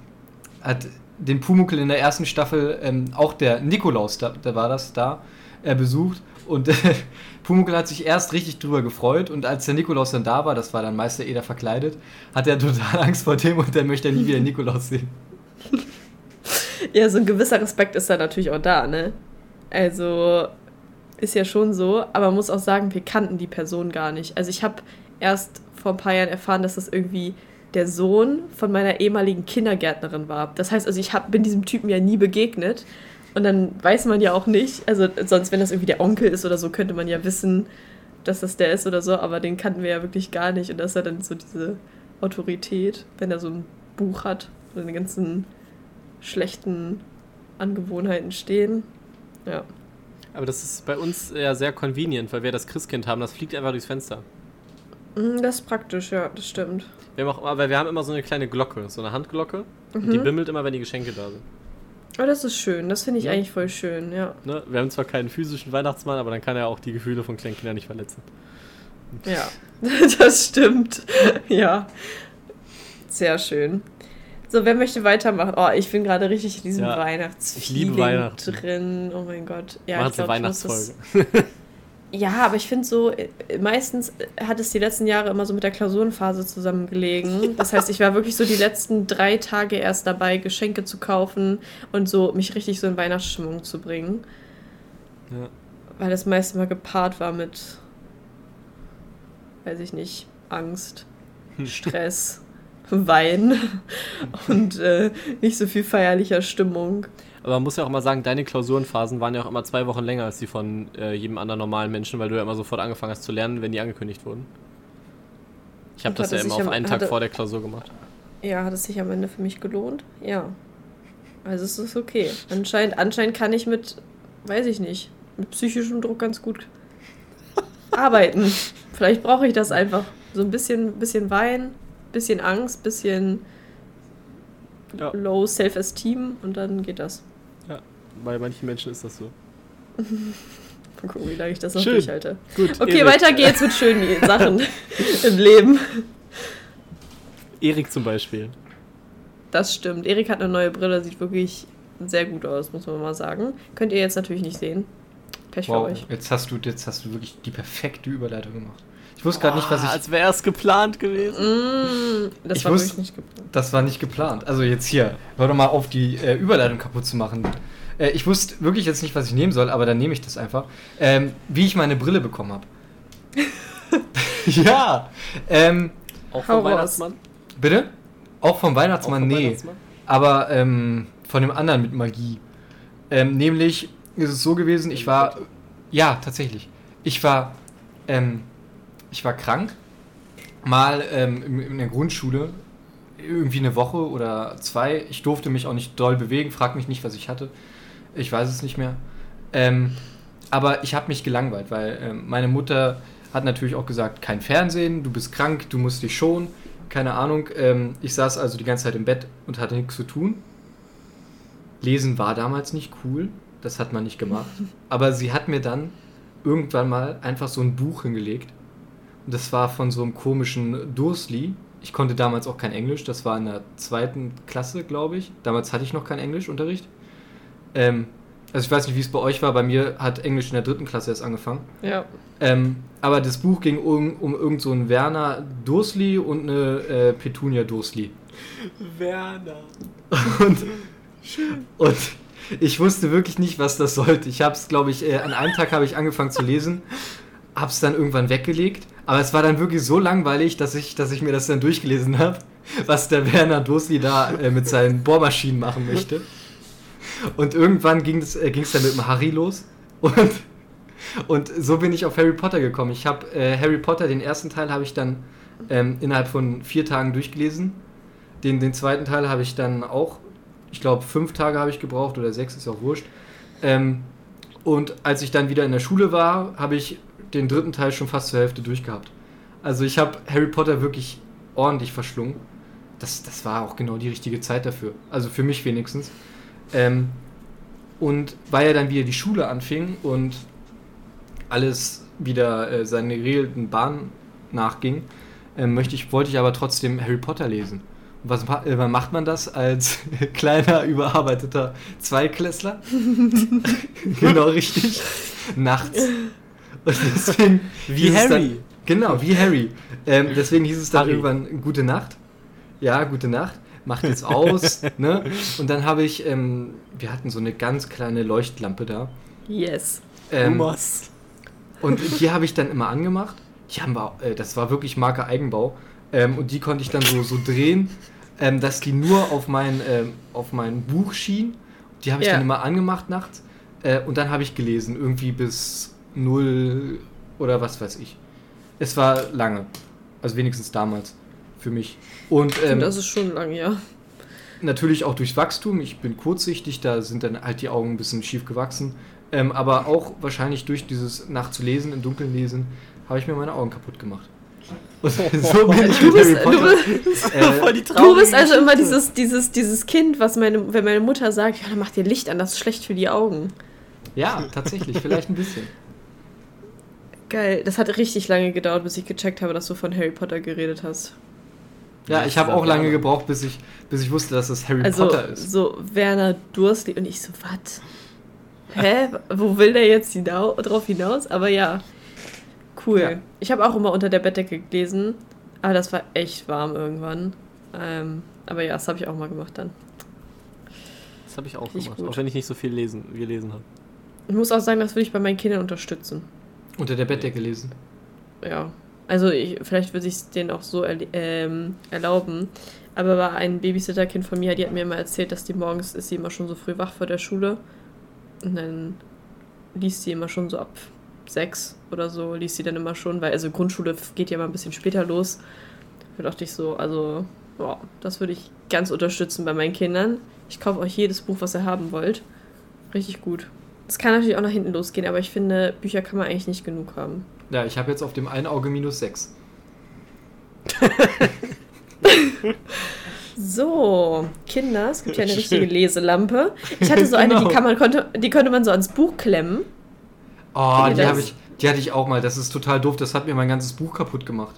hat den Pumuckl in der ersten Staffel ähm, auch der Nikolaus, da, da war das, da, äh, besucht. Und äh, Pumuckl hat sich erst richtig drüber gefreut. Und als der Nikolaus dann da war, das war dann Meister Eder verkleidet, hat er total Angst vor dem und dann möchte er nie wieder Nikolaus sehen. Ja, so ein gewisser Respekt ist da natürlich auch da, ne? Also... Ist ja schon so, aber man muss auch sagen, wir kannten die Person gar nicht. Also ich habe erst vor ein paar Jahren erfahren, dass das irgendwie der Sohn von meiner ehemaligen Kindergärtnerin war. Das heißt, also ich hab, bin diesem Typen ja nie begegnet und dann weiß man ja auch nicht, also sonst, wenn das irgendwie der Onkel ist oder so, könnte man ja wissen, dass das der ist oder so, aber den kannten wir ja wirklich gar nicht und das ist ja dann so diese Autorität, wenn er so ein Buch hat, so den ganzen schlechten Angewohnheiten stehen. Ja. Aber das ist bei uns ja sehr convenient, weil wir das Christkind haben, das fliegt einfach durchs Fenster. Das ist praktisch, ja, das stimmt. Wir haben auch, aber wir haben immer so eine kleine Glocke, so eine Handglocke, mhm. die bimmelt immer, wenn die Geschenke da sind. Oh, das ist schön, das finde ich ja. eigentlich voll schön, ja. Ne? Wir haben zwar keinen physischen Weihnachtsmann, aber dann kann er auch die Gefühle von kleinen Kindern nicht verletzen. Ja, das stimmt. Ja, sehr schön. So, wer möchte weitermachen? Oh, ich bin gerade richtig in diesem ja, Weihnachtsfeeling drin. Oh mein Gott. Ja, Macht ich glaub, eine Weihnachtsfolge. Das... Ja, aber ich finde so, meistens hat es die letzten Jahre immer so mit der Klausurenphase zusammengelegen. Ja. Das heißt, ich war wirklich so die letzten drei Tage erst dabei, Geschenke zu kaufen und so mich richtig so in Weihnachtsstimmung zu bringen. Ja. Weil das meiste mal gepaart war mit, weiß ich nicht, Angst, Stress, Wein und äh, nicht so viel feierlicher Stimmung. Aber man muss ja auch immer sagen, deine Klausurenphasen waren ja auch immer zwei Wochen länger als die von äh, jedem anderen normalen Menschen, weil du ja immer sofort angefangen hast zu lernen, wenn die angekündigt wurden. Ich habe das ja immer auf einen Tag vor der Klausur gemacht. Ja, hat es sich am Ende für mich gelohnt? Ja. Also es ist okay. Anscheinend, anscheinend kann ich mit, weiß ich nicht, mit psychischem Druck ganz gut arbeiten. Vielleicht brauche ich das einfach. So ein bisschen, bisschen Wein, bisschen Angst, bisschen ja. Low Self-Esteem und dann geht das. Ja, bei manchen Menschen ist das so. Mal gucken, wie lange ich das noch durchhalte. Gut, okay, Erik. Weiter geht's mit schönen Sachen im Leben. Erik zum Beispiel. Das stimmt. Erik hat eine neue Brille, sieht wirklich sehr gut aus, muss man mal sagen. Könnt ihr jetzt natürlich nicht sehen. Pech wow. für euch. Jetzt hast du, jetzt hast du wirklich die perfekte Überleitung gemacht. Ich wusste gerade oh, nicht, was ich... Als wäre es geplant gewesen. Mm, das ich war wusste, wirklich nicht geplant. Das war nicht geplant. Also jetzt hier, hör doch mal auf, die äh, Überleitung kaputt zu machen. Äh, ich wusste wirklich jetzt nicht, was ich nehmen soll, aber dann nehme ich das einfach. Ähm, wie ich meine Brille bekommen habe. ja. Ähm, Auch vom Weihnachtsmann? Bitte? Auch vom Weihnachtsmann? Auch vom nee. Weihnachtsmann? Aber ähm, von dem anderen mit Magie. Ähm, nämlich ist es so gewesen, ich war... Ja, tatsächlich. Ich war... Ähm, Ich war krank, mal ähm, in der Grundschule, irgendwie eine Woche oder zwei. Ich durfte mich auch nicht doll bewegen, frag mich nicht, was ich hatte. Ich weiß es nicht mehr. Ähm, aber ich habe mich gelangweilt, weil ähm, meine Mutter hat natürlich auch gesagt, kein Fernsehen, du bist krank, du musst dich schonen, keine Ahnung. Ähm, ich saß also die ganze Zeit im Bett und hatte nichts zu tun. Lesen war damals nicht cool, das hat man nicht gemacht. Aber sie hat mir dann irgendwann mal einfach so ein Buch hingelegt. Das war von so einem komischen Dursley. Ich konnte damals auch kein Englisch. Das war in der zweiten Klasse, glaube ich. Damals hatte ich noch keinen Englischunterricht. Ähm, also ich weiß nicht, wie es bei euch war. Bei mir hat Englisch in der dritten Klasse erst angefangen. Ja. Ähm, aber das Buch ging um, um irgend so einen Werner Dursley und eine äh, Petunia Dursley. Werner. Und, und ich wusste wirklich nicht, was das sollte. Ich habe es, glaube ich, äh, an einem Tag habe ich angefangen zu lesen. Hab's dann irgendwann weggelegt, aber es war dann wirklich so langweilig, dass ich, dass ich mir das dann durchgelesen habe, was der Werner Dursley da äh, mit seinen Bohrmaschinen machen möchte. Und irgendwann ging es äh, ging's dann mit dem Harry los und, und so bin ich auf Harry Potter gekommen. Ich habe äh, Harry Potter, den ersten Teil habe ich dann ähm, innerhalb von vier Tagen durchgelesen. Den, den zweiten Teil habe ich dann auch, ich glaube fünf Tage habe ich gebraucht oder sechs, ist auch wurscht. Ähm, und als ich dann wieder in der Schule war, habe ich den dritten Teil schon fast zur Hälfte durchgehabt. Also ich habe Harry Potter wirklich ordentlich verschlungen. Das, das war auch genau die richtige Zeit dafür. Also für mich wenigstens. Ähm, und weil ja dann wieder die Schule anfing und alles wieder äh, seinen geregelten Bahnen nachging, äh, möchte ich, wollte ich aber trotzdem Harry Potter lesen. Und was äh, macht man das als kleiner, überarbeiteter Zweiklässler? Genau richtig. Nachts. Und deswegen wie Harry. Dann, genau, wie Harry. Ähm, deswegen hieß es dann Harry. Irgendwann, gute Nacht. Ja, gute Nacht. Macht jetzt aus. Ne? Und dann habe ich, ähm, wir hatten so eine ganz kleine Leuchtlampe da. Yes. Ähm, und die habe ich dann immer angemacht. Die haben wir, äh, das war wirklich Marke Eigenbau. Ähm, und die konnte ich dann so, so drehen, ähm, dass die nur auf mein, ähm, auf mein Buch schien. Die habe ich yeah. dann immer angemacht nachts. Äh, und dann habe ich gelesen, irgendwie bis... Null oder was weiß ich. Es war lange. Also wenigstens damals. Für mich. Und ähm, das ist schon lange, ja. natürlich auch durchs Wachstum. Ich bin kurzsichtig, da sind dann halt die Augen ein bisschen schief gewachsen. Ähm, aber auch wahrscheinlich durch dieses Nachzulesen, im Dunkeln lesen, habe ich mir meine Augen kaputt gemacht. Und so bin ich mit Harry Potter. Du bist, äh, voll die traurige du bist also Geschichte. Immer dieses, dieses, dieses Kind, was meine, wenn meine Mutter sagt, ja, dann mach dir Licht an, das ist schlecht für die Augen. Ja, tatsächlich, vielleicht ein bisschen. Geil, das hat richtig lange gedauert, bis ich gecheckt habe, dass du von Harry Potter geredet hast. Ja, ich habe auch lange gebraucht, bis ich, bis ich wusste, dass das Harry also, Potter ist. Also, so Werner Dursley und ich so, was? Hä? Wo will der jetzt hinau- drauf hinaus? Aber ja, cool. Ja. Ich habe auch immer unter der Bettdecke gelesen, aber das war echt warm irgendwann. Ähm, aber ja, das habe ich auch mal gemacht dann. Das habe ich auch ich gemacht, gut. Auch wenn ich nicht so viel lesen, gelesen habe. Ich muss auch sagen, das würde ich bei meinen Kindern unterstützen. Unter der Bettdecke lesen? Ja. Also ich, vielleicht würde ich es denen auch so erle- ähm, erlauben. Aber bei einem Babysitterkind von mir, die hat mir immer erzählt, dass die morgens, ist sie immer schon so früh wach vor der Schule. Und dann liest sie immer schon so ab sechs oder so, liest sie dann immer schon. Weil also Grundschule geht ja mal ein bisschen später los. Da dachte ich so, also wow, das würde ich ganz unterstützen bei meinen Kindern. Ich kaufe euch jedes Buch, was ihr haben wollt. Richtig gut. Es kann natürlich auch nach hinten losgehen, aber ich finde, Bücher kann man eigentlich nicht genug haben. Ja, ich habe jetzt auf dem einen Auge minus sechs. So, Kinder, es gibt ja eine Schön. richtige Leselampe. Ich hatte so eine, genau. die, kann man, konnte, die konnte man so ans Buch klemmen. Oh, die, hab ich, die hatte ich auch mal. Das ist total doof. Das hat mir mein ganzes Buch kaputt gemacht.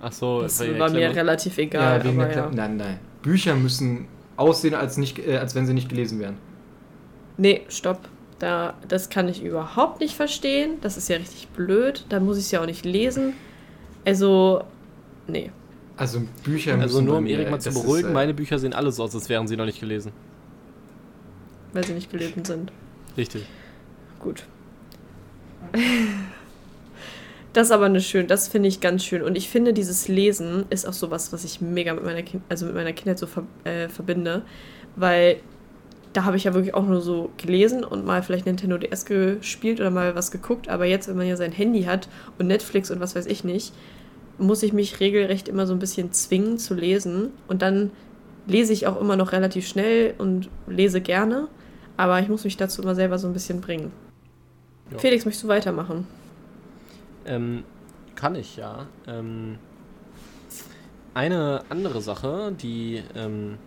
Ach so, das war, war mir relativ egal. Ja, wegen aber der ja. Nein, nein. Bücher müssen aussehen, als, nicht, äh, als wenn sie nicht gelesen werden. Nee, stopp. Da, das kann ich überhaupt nicht verstehen. Das ist ja richtig blöd. Da muss ich es ja auch nicht lesen. Also, nee. Also Bücher müssen... Also nur um Erik mal zu beruhigen, ist, äh, meine Bücher sehen alle so aus, als wären sie noch nicht gelesen. Weil sie nicht gelesen sind. Richtig. Gut. Das ist aber eine schön, das finde ich ganz schön. Und ich finde, dieses Lesen ist auch sowas, was ich mega mit meiner, kind, also mit meiner Kindheit so ver, äh, verbinde. Weil... Da habe ich ja wirklich auch nur so gelesen und mal vielleicht Nintendo D S gespielt oder mal was geguckt. Aber jetzt, wenn man ja sein Handy hat und Netflix und was weiß ich nicht, muss ich mich regelrecht immer so ein bisschen zwingen zu lesen. Und dann lese ich auch immer noch relativ schnell und lese gerne. Aber ich muss mich dazu immer selber so ein bisschen bringen. Jo. Felix, möchtest du weitermachen? Ähm, kann ich, ja. Ähm, eine andere Sache, die... Ähm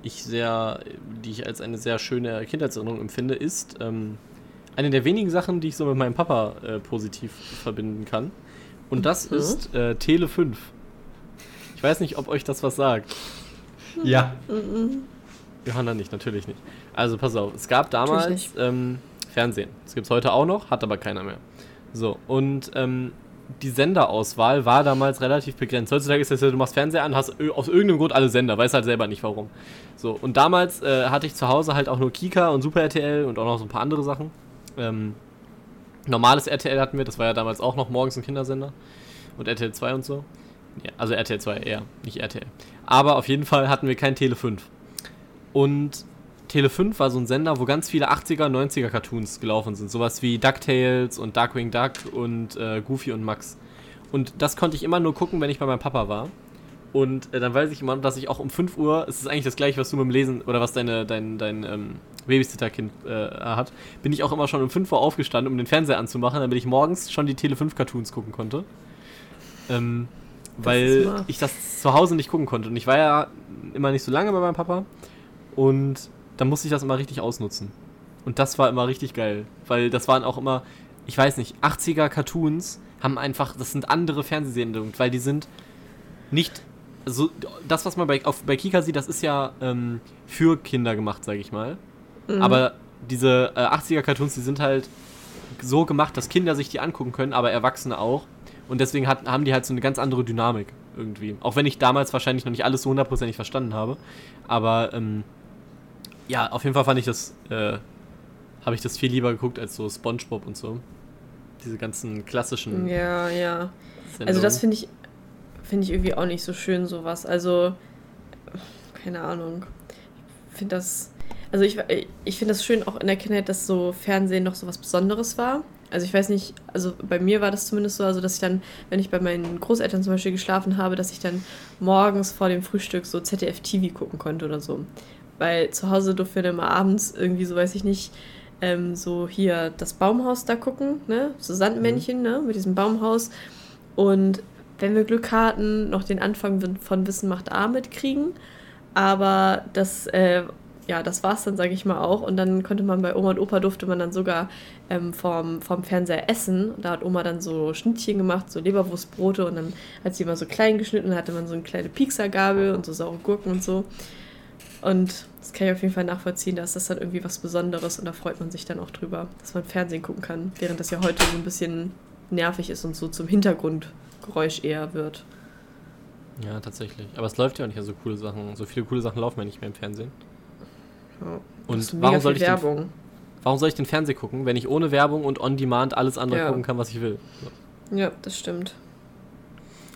Ich sehr, die ich als eine sehr schöne Kindheitserinnerung empfinde, ist ähm, eine der wenigen Sachen, die ich so mit meinem Papa äh, positiv verbinden kann. Und das mhm. ist äh, Tele fünf. Ich weiß nicht, ob euch das was sagt. Ja. Mhm. Johanna nicht, natürlich nicht. Also pass auf, es gab damals ähm, Fernsehen. Das gibt es heute auch noch, hat aber keiner mehr. So, und ähm, die Senderauswahl war damals relativ begrenzt. Heutzutage ist das ja, du machst Fernseher an, hast ö- aus irgendeinem Grund alle Sender, weißt halt selber nicht warum. So, und damals äh, hatte ich zu Hause halt auch nur Kika und Super R T L und auch noch so ein paar andere Sachen. Ähm, normales R T L hatten wir, das war ja damals auch noch morgens ein Kindersender. Und R T L zwei und so. Ja, also R T L zwei eher, nicht R T L. Aber auf jeden Fall hatten wir kein Tele fünf. Und Tele fünf war so ein Sender, wo ganz viele achtziger und neunziger Cartoons gelaufen sind. Sowas wie DuckTales und Darkwing Duck und äh, Goofy und Max. Und das konnte ich immer nur gucken, wenn ich bei meinem Papa war. Und äh, dann weiß ich immer, dass ich auch um fünf Uhr, es ist eigentlich das gleiche, was du mit dem Lesen oder was deine, dein, dein ähm, Babysitterkind äh, hat, bin ich auch immer schon um fünf Uhr aufgestanden, um den Fernseher anzumachen, damit ich morgens schon die Tele fünf Cartoons gucken konnte. Ähm, weil ich das zu Hause nicht gucken konnte. Und ich war ja immer nicht so lange bei meinem Papa. Und dann musste ich das immer richtig ausnutzen. Und das war immer richtig geil. Weil das waren auch immer, ich weiß nicht, achtziger-Cartoons haben einfach, das sind andere Fernsehsendungen, weil die sind nicht so, das, was man bei, auf, bei Kika sieht, das ist ja ähm, für Kinder gemacht, sag ich mal. Mhm. Aber diese äh, achtziger-Cartoons, die sind halt so gemacht, dass Kinder sich die angucken können, aber Erwachsene auch. Und deswegen hat, haben die halt so eine ganz andere Dynamik irgendwie. Auch wenn ich damals wahrscheinlich noch nicht alles so hundertprozentig verstanden habe. Aber, ähm, ja, auf jeden Fall fand ich das, äh, habe ich das viel lieber geguckt als so SpongeBob und so. Diese ganzen klassischen. Ja, ja. Sendungen. Also das finde ich, finde ich irgendwie auch nicht so schön, sowas. Also, keine Ahnung. Ich finde das, also ich, ich finde das schön auch in der Kindheit, dass so Fernsehen noch so was Besonderes war. Also ich weiß nicht, also bei mir war das zumindest so, also dass ich dann, wenn ich bei meinen Großeltern zum Beispiel geschlafen habe, dass ich dann morgens vor dem Frühstück so Z D F T V gucken konnte oder so. Weil zu Hause durften wir dann mal abends irgendwie so, weiß ich nicht, ähm, so hier das Baumhaus da gucken, ne? So Sandmännchen, mhm. ne? Mit diesem Baumhaus. Und wenn wir Glück hatten, noch den Anfang von Wissen macht A mitkriegen. Aber das... Äh, Ja, das war's dann, sage ich mal, auch. Und dann konnte man bei Oma und Opa, durfte man dann sogar ähm, vorm, vorm Fernseher essen. Da hat Oma dann so Schnittchen gemacht, so Leberwurstbrote. Und dann hat sie immer so klein geschnitten. Dann hatte man so eine kleine Pieksergabel und so saure Gurken und so. Und das kann ich auf jeden Fall nachvollziehen. Da ist das dann irgendwie was Besonderes. Und da freut man sich dann auch drüber, dass man Fernsehen gucken kann. Während das ja heute so ein bisschen nervig ist und so zum Hintergrundgeräusch eher wird. Ja, tatsächlich. Aber es läuft ja auch nicht so coole Sachen. So viele coole Sachen laufen ja nicht mehr im Fernsehen. Oh, und warum soll, ich den, warum soll ich den Fernseher gucken, wenn ich ohne Werbung und on-demand alles andere ja. gucken kann, was ich will? So. Ja, das stimmt.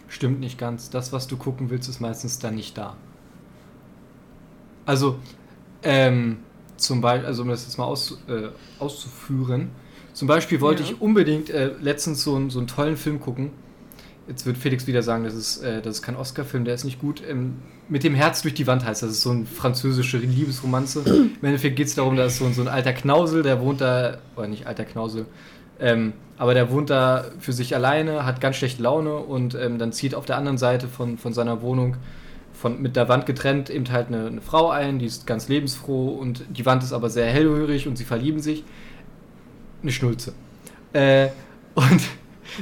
Stimmt nicht ganz. Das, was du gucken willst, ist meistens dann nicht da. Also, ähm, zum Beispiel, also um das jetzt mal aus, äh, auszuführen, zum Beispiel wollte ja. ich unbedingt äh, letztens so, so einen tollen Film gucken. Jetzt wird Felix wieder sagen, das ist, äh, das ist kein Oscar-Film, der ist nicht gut. Ähm, mit dem Herz durch die Wand heißt das. Das ist so eine französische Liebesromanze. Im Endeffekt geht es darum, da ist so, so ein alter Knausel, der wohnt da, oder nicht alter Knausel, ähm, aber der wohnt da für sich alleine, hat ganz schlechte Laune und ähm, dann zieht auf der anderen Seite von, von seiner Wohnung von, mit der Wand getrennt eben halt eine, eine Frau ein, die ist ganz lebensfroh und die Wand ist aber sehr hellhörig und sie verlieben sich. Eine Schnulze. Äh, und...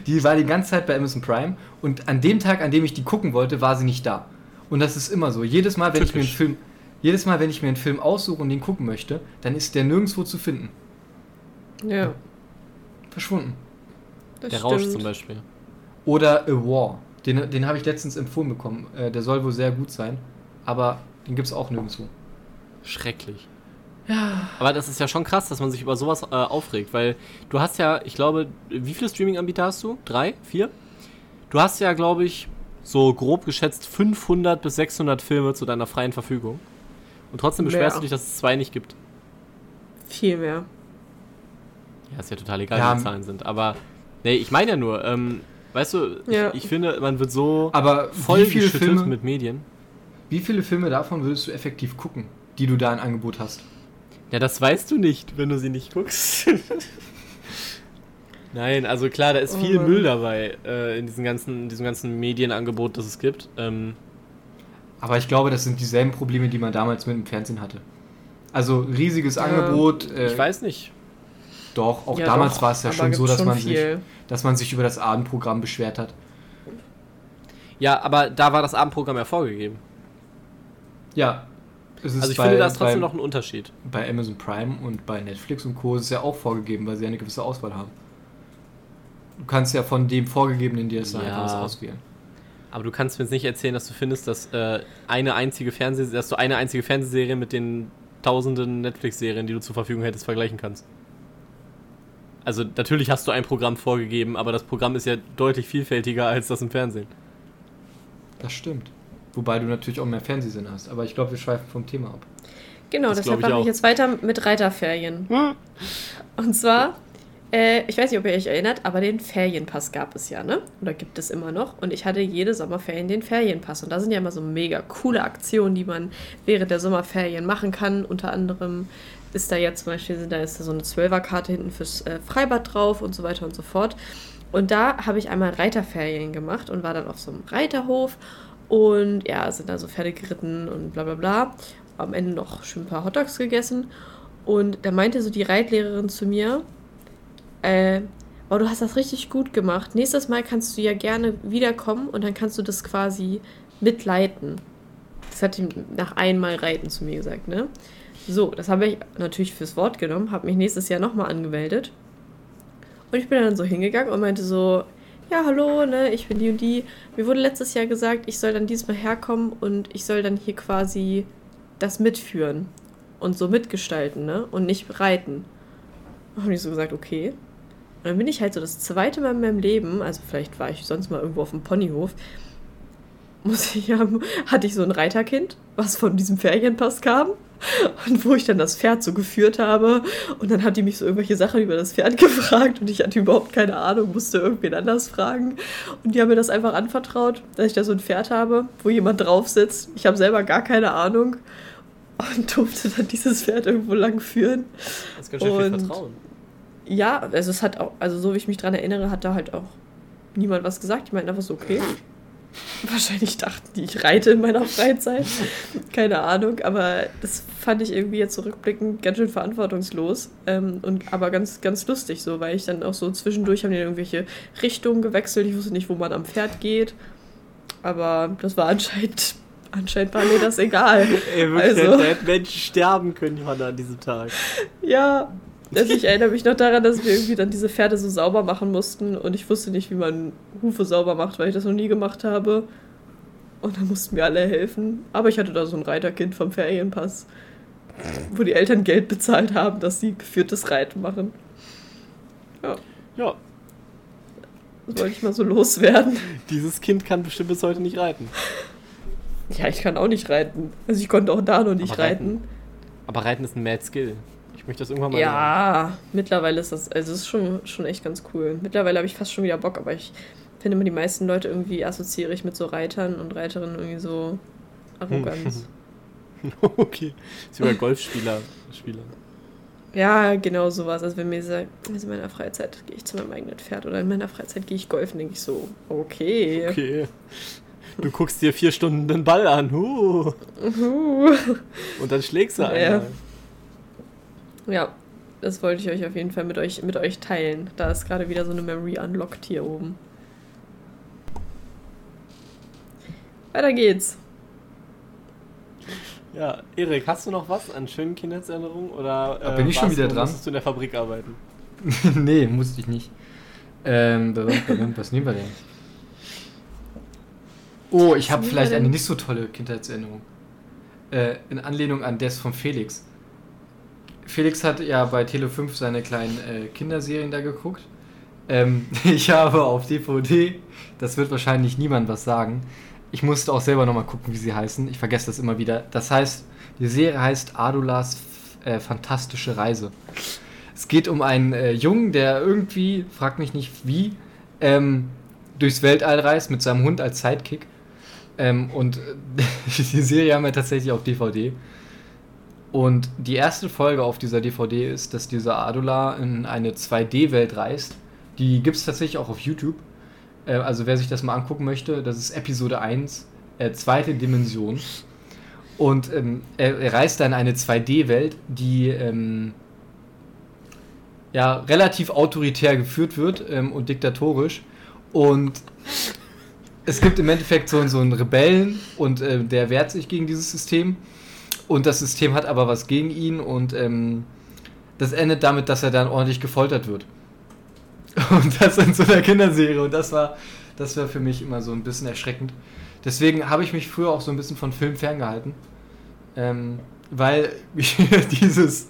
Die war die ganze Zeit bei Amazon Prime und an dem Tag, an dem ich die gucken wollte, war sie nicht da. Und das ist immer so. Jedes Mal, wenn ich mir einen Film, jedes Mal, wenn ich mir einen Film aussuche und den gucken möchte, dann ist der nirgendwo zu finden. Ja. Verschwunden. Das der stimmt. Rausch zum Beispiel. Oder A War. Den, den habe ich letztens empfohlen bekommen. Der soll wohl sehr gut sein, aber den gibt es auch nirgendwo. Schrecklich. Ja. Aber das ist ja schon krass, dass man sich über sowas äh, aufregt, weil du hast ja, ich glaube, wie viele Streaming-Anbieter hast du? Drei? Vier? Du hast ja, glaube ich, so grob geschätzt fünfhundert bis sechshundert Filme zu deiner freien Verfügung. Und trotzdem beschwerst mehr. Du dich, dass es zwei nicht gibt. Viel mehr. Ja, ist ja total egal, ja. wie die Zahlen sind. Aber, nee, ich meine ja nur, ähm, weißt du, ja. ich, ich finde, man wird so aber voll geschüttet Filme, mit Medien. Wie viele Filme davon würdest du effektiv gucken, die du da im Angebot hast? Ja, das weißt du nicht, wenn du sie nicht guckst. Nein, also klar, da ist viel oh Müll dabei äh, in, diesen ganzen, in diesem ganzen Medienangebot, das es gibt. Ähm Aber ich glaube, das sind dieselben Probleme, die man damals mit dem Fernsehen hatte. Also riesiges ja, Angebot. Äh, ich weiß nicht. Doch, auch ja, damals doch, war es ja schon so, dass, schon man sich, dass man sich über das Abendprogramm beschwert hat. Ja, aber da war das Abendprogramm ja vorgegeben. Ja, also ich bei, finde, da ist trotzdem bei, noch ein Unterschied. Bei Amazon Prime und bei Netflix und Co. ist es ja auch vorgegeben, weil sie ja eine gewisse Auswahl haben. Du kannst ja von dem vorgegebenen dir das ja. einfach was auswählen. Aber du kannst mir jetzt nicht erzählen, dass du findest, dass, äh, eine einzige Fernseh- dass du eine einzige Fernsehserie mit den tausenden Netflix-Serien, die du zur Verfügung hättest, vergleichen kannst. Also natürlich hast du ein Programm vorgegeben, aber das Programm ist ja deutlich vielfältiger als das im Fernsehen. Das stimmt. Wobei du natürlich auch mehr Fernsehsinn hast. Aber ich glaube, wir schweifen vom Thema ab. Genau, das deshalb mache ich, ich jetzt weiter mit Reiterferien. Hm. Und zwar, äh, ich weiß nicht, ob ihr euch erinnert, aber den Ferienpass gab es ja, ne? Oder gibt es immer noch. Und ich hatte jede Sommerferien den Ferienpass. Und da sind ja immer so mega coole Aktionen, die man während der Sommerferien machen kann. Unter anderem ist da jetzt zum Beispiel da ist da so eine Zwölferkarte hinten fürs äh, Freibad drauf und so weiter und so fort. Und da habe ich einmal Reiterferien gemacht und war dann auf so einem Reiterhof. Und ja, sind da so Pferde geritten und bla bla bla. Am Ende noch schön ein paar Hotdogs gegessen. Und da meinte so die Reitlehrerin zu mir, äh, oh, du hast das richtig gut gemacht. Nächstes Mal kannst du ja gerne wiederkommen und dann kannst du das quasi mitleiten. Das hat die nach einmal Reiten zu mir gesagt, ne? So, das habe ich natürlich fürs Wort genommen, habe mich nächstes Jahr nochmal angemeldet. Und ich bin dann so hingegangen und meinte so, ja, hallo, ne, ich bin die und die. Mir wurde letztes Jahr gesagt, ich soll dann diesmal herkommen und ich soll dann hier quasi das mitführen und so mitgestalten, ne, und nicht reiten. Und habe ich so gesagt, okay. Und dann bin ich halt so das zweite Mal in meinem Leben, also vielleicht war ich sonst mal irgendwo auf dem Ponyhof, muss ich haben, hatte ich so ein Reiterkind, was von diesem Ferienpass kam. Und wo ich dann das Pferd so geführt habe. Und dann hat die mich so irgendwelche Sachen über das Pferd gefragt. Und ich hatte überhaupt keine Ahnung, musste irgendwen anders fragen. Und die haben mir das einfach anvertraut, dass ich da so ein Pferd habe, wo jemand drauf sitzt. Ich habe selber gar keine Ahnung. Und durfte dann dieses Pferd irgendwo lang führen. Das ist ganz schön viel Vertrauen. Ja, also es hat auch, also so wie ich mich dran erinnere, hat da halt auch niemand was gesagt. Die meinten einfach so, okay. Wahrscheinlich dachten die, ich reite in meiner Freizeit. Keine Ahnung, aber das fand ich irgendwie jetzt zurückblickend ganz schön verantwortungslos, ähm, und aber ganz, ganz lustig so, weil ich dann auch so zwischendurch haben die irgendwelche Richtungen gewechselt. Ich wusste nicht, wo man am Pferd geht, aber das war anscheinend, anscheinend war mir das egal. Ey, wirklich, also, da hätten Menschen sterben können, Johanna, an diesem Tag. Ja, also ich erinnere mich noch daran, dass wir irgendwie dann diese Pferde so sauber machen mussten und ich wusste nicht, wie man Hufe sauber macht, weil ich das noch nie gemacht habe. Und dann mussten mir alle helfen. Aber ich hatte da so ein Reiterkind vom Ferienpass, wo die Eltern Geld bezahlt haben, dass sie geführtes Reiten machen. Ja. Ja. Das wollte ich mal so loswerden. Dieses Kind kann bestimmt bis heute nicht reiten. Ja, ich kann auch nicht reiten. Also ich konnte auch da noch nicht Aber reiten. reiten. Aber reiten ist ein Mad Skill. Ich möchte das irgendwann mal Ja, lernen. Mittlerweile ist das, also das ist schon, schon echt ganz cool. Mittlerweile habe ich fast schon wieder Bock, aber ich finde immer, die meisten Leute irgendwie assoziiere ich mit so Reitern und Reiterinnen irgendwie so Arroganz. Okay, sogar Golfspieler. Spieler. Ja, genau sowas. Also wenn mir sagt, also in meiner Freizeit gehe ich zu meinem eigenen Pferd oder in meiner Freizeit gehe ich golfen, denke ich so, okay. Okay. Du guckst dir vier Stunden den Ball an. Huh. Uh. Und dann schlägst du einmal. Ja. Ja, das wollte ich euch auf jeden Fall mit euch, mit euch teilen. Da ist gerade wieder so eine Memory unlocked hier oben. Weiter geht's. Ja, Erik, hast du noch was an schönen Kindheitserinnerungen? Oder äh, bin ich schon wieder dran? Musstest du in der Fabrik arbeiten? Nee, musste ich nicht. Ähm, was nehmen wir denn? Oh, ich habe vielleicht eine nicht so tolle Kindheitserinnerung. Äh, in Anlehnung an das von Felix. Felix hat ja bei Tele fünf seine kleinen äh, Kinderserien da geguckt. Ähm, ich habe auf D V D, das wird wahrscheinlich niemand was sagen, ich musste auch selber nochmal gucken, wie sie heißen. Ich vergesse das immer wieder. Das heißt, die Serie heißt Adolas äh, fantastische Reise. Es geht um einen äh, Jungen, der irgendwie, frag mich nicht wie, ähm, durchs Weltall reist mit seinem Hund als Sidekick. Ähm, und äh, die Serie haben wir tatsächlich auf D V D. Und die erste Folge auf dieser D V D ist, dass dieser Adola in eine zwei D Welt reist. Die gibt es tatsächlich auch auf YouTube. Äh, also wer sich das mal angucken möchte, das ist Episode eins, äh, zweite Dimension. Und ähm, er, er reist dann in eine zwei D Welt, die ähm, ja, relativ autoritär geführt wird ähm, und diktatorisch. Und es gibt im Endeffekt so, so einen Rebellen und äh, der wehrt sich gegen dieses System. Und das System hat aber was gegen ihn und ähm, das endet damit, dass er dann ordentlich gefoltert wird. Und das in so einer Kinderserie. Und das war, das war für mich immer so ein bisschen erschreckend. Deswegen habe ich mich früher auch so ein bisschen von Filmen ferngehalten. Ähm, weil dieses,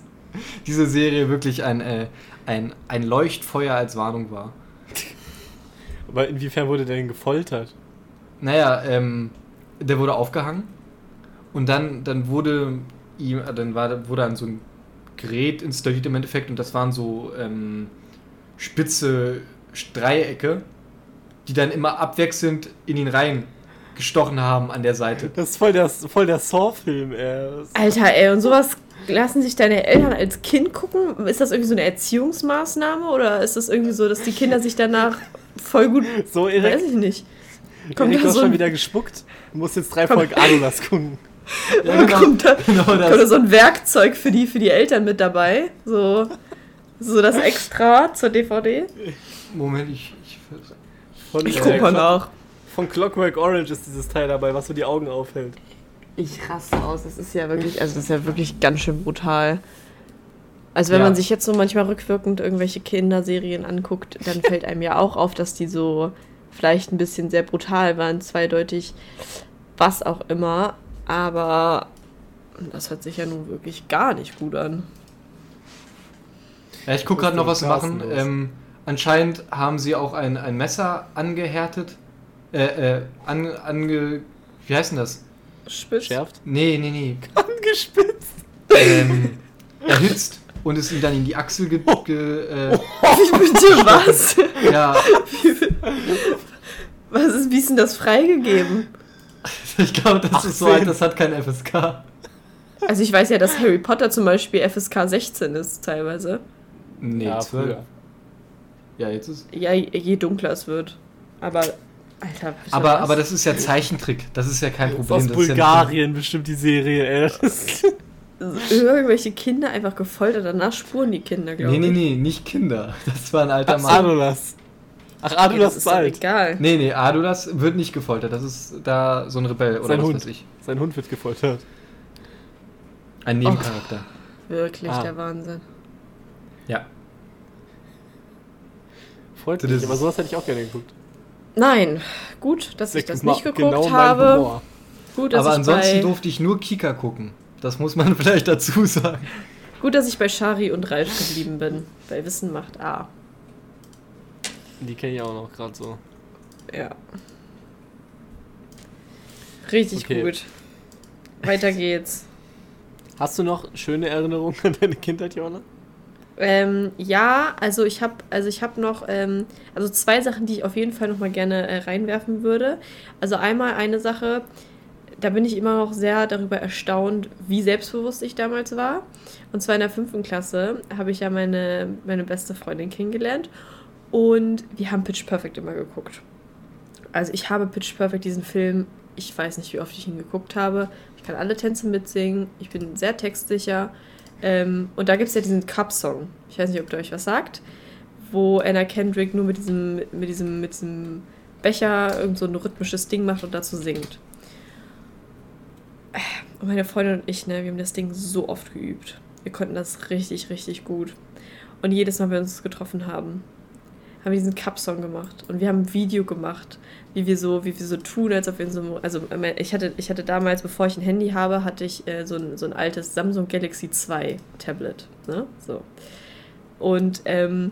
diese Serie wirklich ein, äh, ein, ein Leuchtfeuer als Warnung war. Aber inwiefern wurde der denn gefoltert? Naja, ähm, der wurde aufgehangen. Und dann, dann wurde ihm, dann war, wurde dann so ein Gerät installiert im Endeffekt und das waren so ähm, spitze Dreiecke, die dann immer abwechselnd in ihn rein gestochen haben an der Seite. Das ist voll der, voll der Saw-Film, ey. Alter, ey, und sowas lassen sich deine Eltern als Kind gucken? Ist das irgendwie so eine Erziehungsmaßnahme oder ist das irgendwie so, dass die Kinder sich danach voll gut, so, Erik, weiß ich nicht. Kommt Erik, da so schon ein, wieder gespuckt, du musst jetzt drei Folgen Adolas gucken. Ja, genau, kommt da genau kommt so ein Werkzeug für die, für die Eltern mit dabei. So, so das extra zur D V D. Moment, ich... Ich, von, ich guck äh, mal nach. Von Clockwork Orange ist dieses Teil dabei, was so die Augen aufhält. Ich raste aus, das ist ja wirklich, also das ist ja wirklich ganz schön brutal. Also wenn ja. man sich jetzt so manchmal rückwirkend irgendwelche Kinderserien anguckt, dann fällt einem ja auch auf, dass die so vielleicht ein bisschen sehr brutal waren, zweideutig, was auch immer. Aber das hört sich ja nun wirklich gar nicht gut an. Ja, ich gucke gerade noch, was sie machen. Ähm, anscheinend haben sie auch ein, ein Messer angehärtet. Äh, äh, an, ange... Wie heißt denn das? Spitzt? Nee, nee, nee. Angespitzt. ähm, erhitzt und es ihm dann in die Achsel ge... ge äh, Wie bitte was? Ja. Was ist, wie ist denn das freigegeben? Ich glaube, das achtzehn. Ist so alt, das hat kein F S K. Also ich weiß ja, dass Harry Potter zum Beispiel F S K sechzehn ist teilweise. Nee, ja, früher. Ja, jetzt ist... Ja, je dunkler es wird. Aber... Alter, aber, aber das ist ja Zeichentrick. Das ist ja kein Problem. Aus das Bulgarien ja bestimmt die Serie, ey. Irgendwelche Kinder einfach gefoltert. Danach spuren die Kinder, glaube ich. Nee, nee, nee, nicht Kinder. Das war ein alter Mann. Adulas. Ach, Adulas ist alt. Egal. Nee, nee, Adulas wird nicht gefoltert. Das ist da so ein Rebell oder Sein was Hund. Weiß ich. Sein Hund wird gefoltert. Ein Nebencharakter. Oh, wirklich, ah. der Wahnsinn. Ja. Freut mich, aber sowas hätte ich auch gerne geguckt. Nein, gut, dass ich das nicht geguckt genau habe. Gut, dass aber ich ansonsten durfte ich nur Kika gucken. Das muss man vielleicht dazu sagen. Gut, dass ich bei Shari und Ralf geblieben bin. Bei Wissen macht A. Die kenne ich auch noch gerade so. Ja. Richtig okay. Gut. Weiter geht's. Hast du noch schöne Erinnerungen an deine Kindheit, Johanna? Ähm, ja, also ich habe also ich hab noch ähm, also zwei Sachen, die ich auf jeden Fall noch mal gerne äh, reinwerfen würde. Also einmal eine Sache, da bin ich immer noch sehr darüber erstaunt, wie selbstbewusst ich damals war. Und zwar in der fünften Klasse habe ich ja meine, meine beste Freundin kennengelernt und wir haben Pitch Perfect immer geguckt. Also ich habe Pitch Perfect, diesen Film, ich weiß nicht, wie oft ich ihn geguckt habe. Ich kann alle Tänze mitsingen, ich bin sehr textsicher. Ähm, und da gibt es ja diesen Cup-Song, ich weiß nicht, ob der euch was sagt, wo Anna Kendrick nur mit diesem, mit diesem, mit diesem Becher irgend so ein rhythmisches Ding macht und dazu singt. Und meine Freundin und ich, ne, wir haben das Ding so oft geübt. Wir konnten das richtig, richtig gut. Und jedes Mal, wenn wir uns getroffen haben, haben wir diesen Cup-Song gemacht. Und wir haben ein Video gemacht, wie wir so, wie wir so tun, als ob wir in so einem... Also ich hatte, ich hatte damals, bevor ich ein Handy habe, hatte ich äh, so, ein, so ein altes Samsung Galaxy zwei Tablet. Ne? So. Und ähm,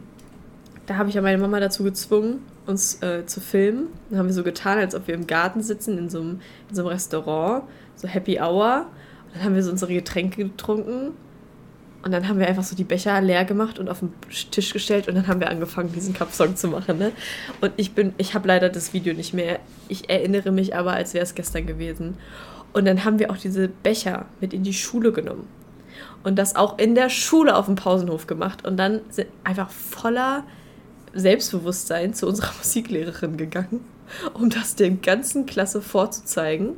da habe ich ja meine Mama dazu gezwungen, uns äh, zu filmen. Dann haben wir so getan, als ob wir im Garten sitzen, in so einem, in so einem Restaurant, so Happy Hour. Und dann haben wir so unsere Getränke getrunken. Und dann haben wir einfach so die Becher leer gemacht und auf den Tisch gestellt und dann haben wir angefangen, diesen Cup-Song zu machen. Ne? Und ich bin, ich habe leider das Video nicht mehr. Ich erinnere mich aber, als wäre es gestern gewesen. Und dann haben wir auch diese Becher mit in die Schule genommen. Und das auch in der Schule auf dem Pausenhof gemacht. Und dann sind einfach voller Selbstbewusstsein zu unserer Musiklehrerin gegangen, um das der ganzen Klasse vorzuzeigen.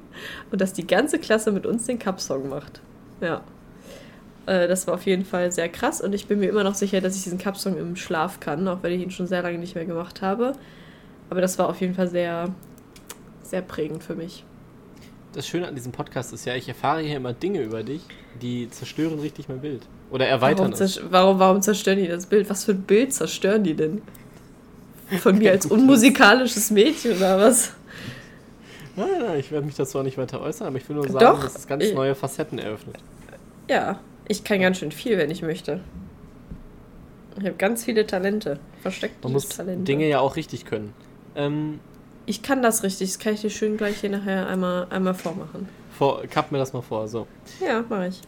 Und dass die ganze Klasse mit uns den Cup-Song macht. Ja. Das war auf jeden Fall sehr krass und ich bin mir immer noch sicher, dass ich diesen Cup-Song im Schlaf kann, auch wenn ich ihn schon sehr lange nicht mehr gemacht habe. Aber das war auf jeden Fall sehr, sehr prägend für mich. Das Schöne an diesem Podcast ist ja, ich erfahre hier immer Dinge über dich, die zerstören richtig mein Bild. Oder erweitern warum es. Zerstör- warum, warum zerstören die das Bild? Was für ein Bild zerstören die denn? Von mir als unmusikalisches Mädchen oder was? Nein, nein, ich werde mich dazu auch nicht weiter äußern, aber ich will nur sagen, Doch, dass es ganz ich- neue Facetten eröffnet. Ja. Ich kann ganz schön viel, wenn ich möchte. Ich habe ganz viele Talente. Versteckte Talente. Man muss Talente. Dinge ja auch richtig können. Ähm, ich kann das richtig. Das kann ich dir schön gleich hier nachher einmal, einmal vormachen. Vor, kapp mir das mal vor, so. Ja, mache ich.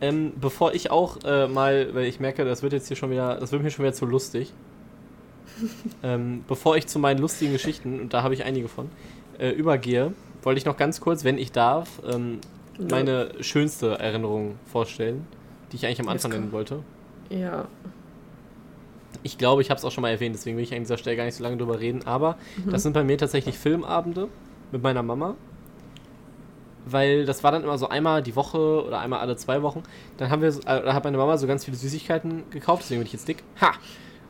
Ähm, bevor ich auch äh, mal, weil ich merke, das wird jetzt hier schon wieder, das wird mir schon wieder zu lustig. ähm, bevor ich zu meinen lustigen Geschichten, und da habe ich einige von, äh, übergehe, wollte ich noch ganz kurz, wenn ich darf, ähm, meine schönste Erinnerung vorstellen, die ich eigentlich am Anfang nennen wollte. Ja. Ich glaube, ich habe es auch schon mal erwähnt, deswegen will ich an dieser Stelle gar nicht so lange drüber reden, aber mhm. das sind bei mir tatsächlich Filmabende mit meiner Mama, weil das war dann immer so einmal die Woche oder einmal alle zwei Wochen, dann haben wir, äh, hat meine Mama so ganz viele Süßigkeiten gekauft, deswegen bin ich jetzt dick. Ha!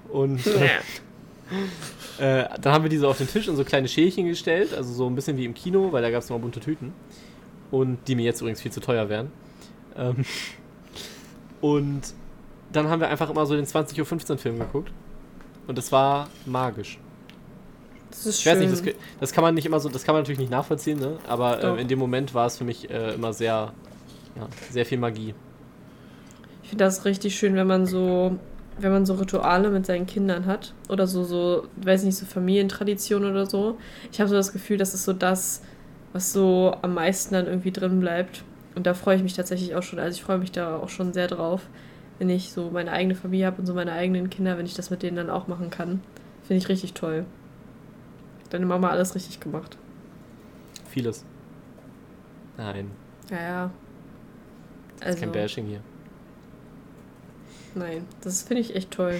Und äh, äh, dann haben wir die so auf den Tisch in so kleine Schälchen gestellt, also so ein bisschen wie im Kino, weil da gab es immer bunte Tüten. Und die mir jetzt übrigens viel zu teuer wären. Ähm, und dann haben wir einfach immer so den zwanzig Uhr fünfzehn Film geguckt. Und das war magisch. Das ist schön. Ich weiß nicht, das, das kann man nicht immer so, das kann man natürlich nicht nachvollziehen, ne? Aber äh, in dem Moment war es für mich äh, immer sehr, ja, sehr viel Magie. Ich finde das richtig schön, wenn man so, wenn man so Rituale mit seinen Kindern hat. Oder so, so, weiß nicht, so Familientraditionen oder so. Ich habe so das Gefühl, das ist so das, was so am meisten dann irgendwie drin bleibt. Und da freue ich mich tatsächlich auch schon, also ich freue mich da auch schon sehr drauf, wenn ich so meine eigene Familie habe und so meine eigenen Kinder, wenn ich das mit denen dann auch machen kann. Finde ich richtig toll. Deine Mama alles richtig gemacht. Vieles. Nein. Ja, ja. Also, ist kein Bashing hier. Nein, das finde ich echt toll.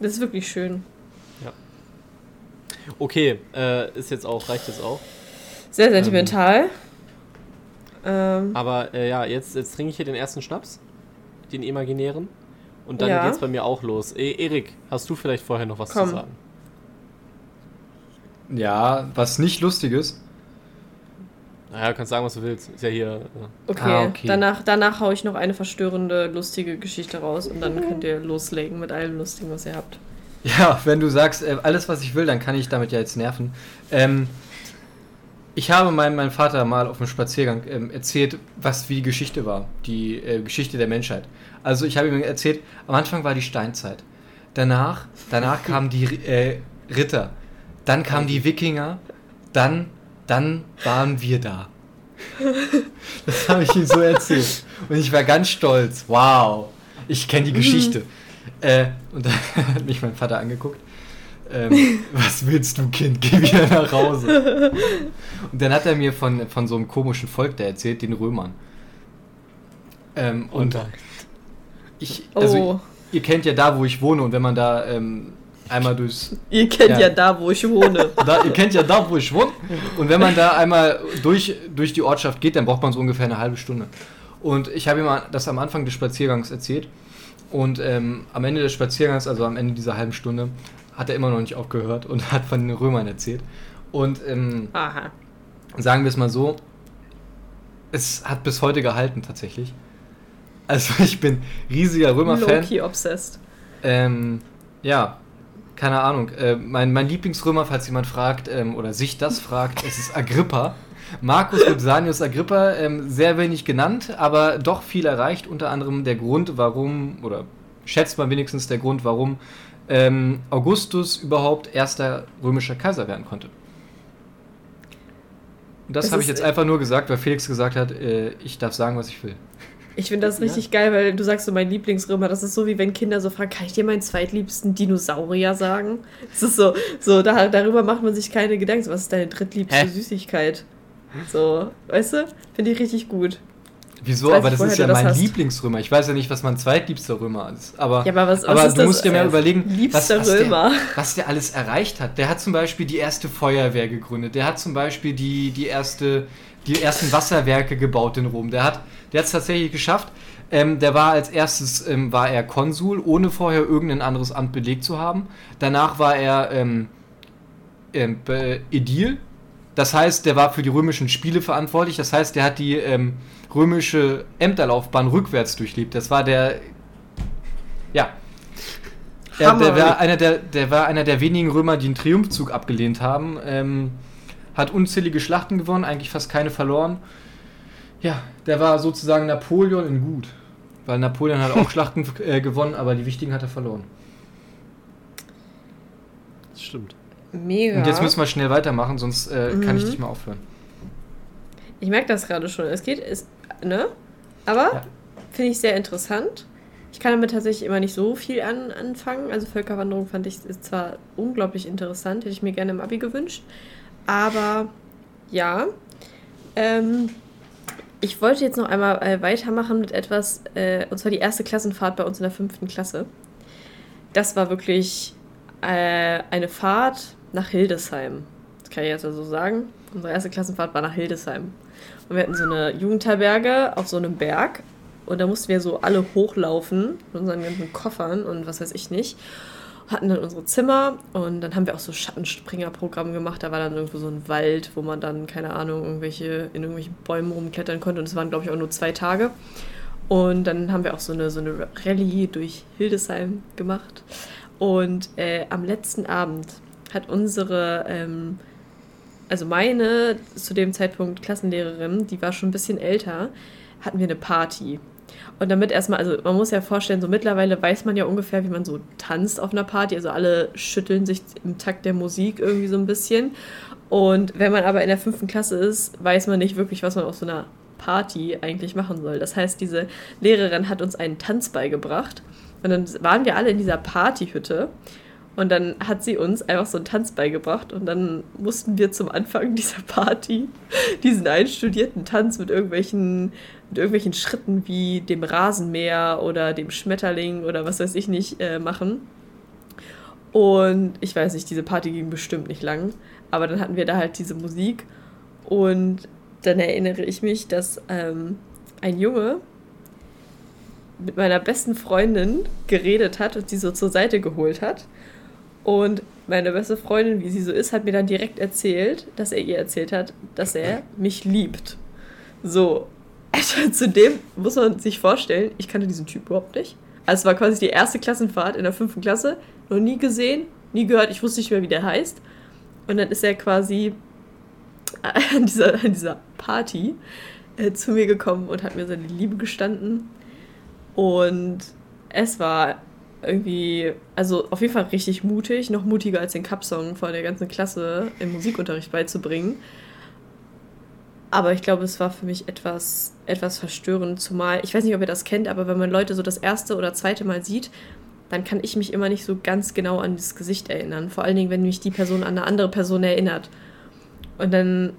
Das ist wirklich schön. Ja. Okay, äh, ist jetzt auch, reicht jetzt auch. Sehr sentimental. Ähm, aber äh, ja, jetzt, jetzt trinke ich hier den ersten Schnaps, den imaginären. Und dann ja. geht's bei mir auch los. E- Erik, hast du vielleicht vorher noch was Komm. zu sagen? Ja, was nicht Lustiges. Naja, kannst sagen, was du willst. Ist ja hier. Ja. Okay, ah, okay. Danach, danach haue ich noch eine verstörende, lustige Geschichte raus und dann könnt ihr loslegen mit allem Lustigen, was ihr habt. Ja, wenn du sagst, äh, alles, was ich will, dann kann ich damit ja jetzt nerven. Ähm, ich habe meinem, meinem Vater mal auf einem Spaziergang ähm, erzählt, was wie die Geschichte war. Die äh, Geschichte der Menschheit. Also, ich habe ihm erzählt, am Anfang war die Steinzeit. Danach, danach kamen die äh, Ritter. Dann kamen die Wikinger, dann, dann waren wir da. Das habe ich ihm so erzählt. Und ich war ganz stolz. Wow, ich kenne die Geschichte. Mhm. Äh, und dann hat mich mein Vater angeguckt. Ähm, was willst du, Kind? Geh wieder nach Hause. Und dann hat er mir von, von so einem komischen Volk da erzählt, den Römern. Ähm, und oh. ich, also, ich, ihr kennt ja da, wo ich wohne, und wenn man da... Ähm, Einmal durchs. Ihr kennt ja, ja da, wo ich wohne. Da, ihr kennt ja da, wo ich wohne. Und wenn man da einmal durch, durch die Ortschaft geht, dann braucht man so ungefähr eine halbe Stunde. Und ich habe ihm das am Anfang des Spaziergangs erzählt. Und ähm, am Ende des Spaziergangs, also am Ende dieser halben Stunde, hat er immer noch nicht aufgehört und hat von den Römern erzählt. Und ähm, Aha. sagen wir es mal so, es hat bis heute gehalten tatsächlich. Also ich bin riesiger Römer-Fan. Low-key obsessed. Ähm, ja. Keine Ahnung. Äh, mein, mein Lieblingsrömer, falls jemand fragt ähm, oder sich das fragt, es ist Agrippa. Marcus Vipsanius Agrippa, ähm, sehr wenig genannt, aber doch viel erreicht. Unter anderem der Grund, warum, oder schätzt man wenigstens der Grund, warum ähm, Augustus überhaupt erster römischer Kaiser werden konnte. Und das habe ich jetzt einfach nur gesagt, weil Felix gesagt hat, äh, ich darf sagen, was ich will. Ich finde das richtig ja. geil, weil du sagst so, mein Lieblingsrömer, das ist so, wie wenn Kinder so fragen, kann ich dir meinen zweitliebsten Dinosaurier sagen? Das ist so, so da, darüber macht man sich keine Gedanken. Was ist deine drittliebste Hä? Süßigkeit? So, weißt du? Finde ich richtig gut. Wieso? Aber das ist ja mein hast. Lieblingsrömer. Ich weiß ja nicht, was mein zweitliebster Römer ist. Aber, ja, aber, was, was aber ist du das musst dir mal überlegen, was, was, Römer? Der, was der alles erreicht hat. Der hat zum Beispiel die erste Feuerwehr gegründet. Der hat zum Beispiel die, die erste... die ersten Wasserwerke gebaut in Rom. Der hat es tatsächlich geschafft. Ähm, der war als erstes ähm, war er Konsul, ohne vorher irgendein anderes Amt belegt zu haben. Danach war er ähm, ähm, Ädil. Das heißt, der war für die römischen Spiele verantwortlich. Das heißt, der hat die ähm, römische Ämterlaufbahn rückwärts durchlebt. Das war der... Ja. Der, der, war einer der, der war einer der wenigen Römer, die einen Triumphzug abgelehnt haben. Ähm... Hat unzählige Schlachten gewonnen, eigentlich fast keine verloren. Ja, der war sozusagen Napoleon in gut. Weil Napoleon hat auch Schlachten äh, gewonnen, aber die wichtigen hat er verloren. Das stimmt. Mega. Und jetzt müssen wir schnell weitermachen, sonst äh, mhm. kann ich nicht mehr aufhören. Ich merke das gerade schon. Es geht, ist, ne? Aber ja. finde ich sehr interessant. Ich kann damit tatsächlich immer nicht so viel an, anfangen. Also Völkerwanderung fand ich ist zwar unglaublich interessant, hätte ich mir gerne im Abi gewünscht. Aber ja, ähm, ich wollte jetzt noch einmal äh, weitermachen mit etwas, äh, und zwar die erste Klassenfahrt bei uns in der fünften Klasse. Das war wirklich äh, eine Fahrt nach Hildesheim. Das kann ich jetzt also so sagen. Unsere erste Klassenfahrt war nach Hildesheim. Und wir hatten so eine Jugendherberge auf so einem Berg. Und da mussten wir so alle hochlaufen mit unseren ganzen Koffern und was weiß ich nicht. Hatten dann unsere Zimmer und dann haben wir auch so Schattenspringer-Programm gemacht. Da war dann irgendwo so ein Wald, wo man dann, keine Ahnung, irgendwelche in irgendwelchen Bäumen rumklettern konnte. Und es waren, glaube ich, auch nur zwei Tage. Und dann haben wir auch so eine, so eine Rallye durch Hildesheim gemacht. Und äh, am letzten Abend hat unsere, ähm, also meine zu dem Zeitpunkt Klassenlehrerin, die war schon ein bisschen älter, hatten wir eine Party. Und damit erstmal, also man muss ja vorstellen, so mittlerweile weiß man ja ungefähr, wie man so tanzt auf einer Party. Also alle schütteln sich im Takt der Musik irgendwie so ein bisschen. Und wenn man aber in der fünften Klasse ist, weiß man nicht wirklich, was man auf so einer Party eigentlich machen soll. Das heißt, diese Lehrerin hat uns einen Tanz beigebracht und dann waren wir alle in dieser Partyhütte und dann hat sie uns einfach so einen Tanz beigebracht und dann mussten wir zum Anfang dieser Party diesen einstudierten Tanz mit irgendwelchen, mit irgendwelchen Schritten wie dem Rasenmäher oder dem Schmetterling oder was weiß ich nicht äh, machen. Und ich weiß nicht, diese Party ging bestimmt nicht lang, aber dann hatten wir da halt diese Musik und dann erinnere ich mich, dass ähm, ein Junge mit meiner besten Freundin geredet hat und sie so zur Seite geholt hat. Und meine beste Freundin, wie sie so ist, hat mir dann direkt erzählt, dass er ihr erzählt hat, dass er mich liebt. So, also zudem muss man sich vorstellen, ich kannte diesen Typ überhaupt nicht. Also es war quasi die erste Klassenfahrt in der fünften Klasse, noch nie gesehen, nie gehört, ich wusste nicht mehr, wie der heißt. Und dann ist er quasi an dieser, an dieser Party äh, zu mir gekommen und hat mir seine Liebe gestanden. Und es war irgendwie, also auf jeden Fall richtig mutig, noch mutiger als den Cup-Song vor der ganzen Klasse im Musikunterricht beizubringen. Aber ich glaube, es war für mich etwas, etwas verstörend, zumal, ich weiß nicht, ob ihr das kennt, aber wenn man Leute so das erste oder zweite Mal sieht, dann kann ich mich immer nicht so ganz genau an das Gesicht erinnern. Vor allen Dingen, wenn mich die Person an eine andere Person erinnert. Und dann,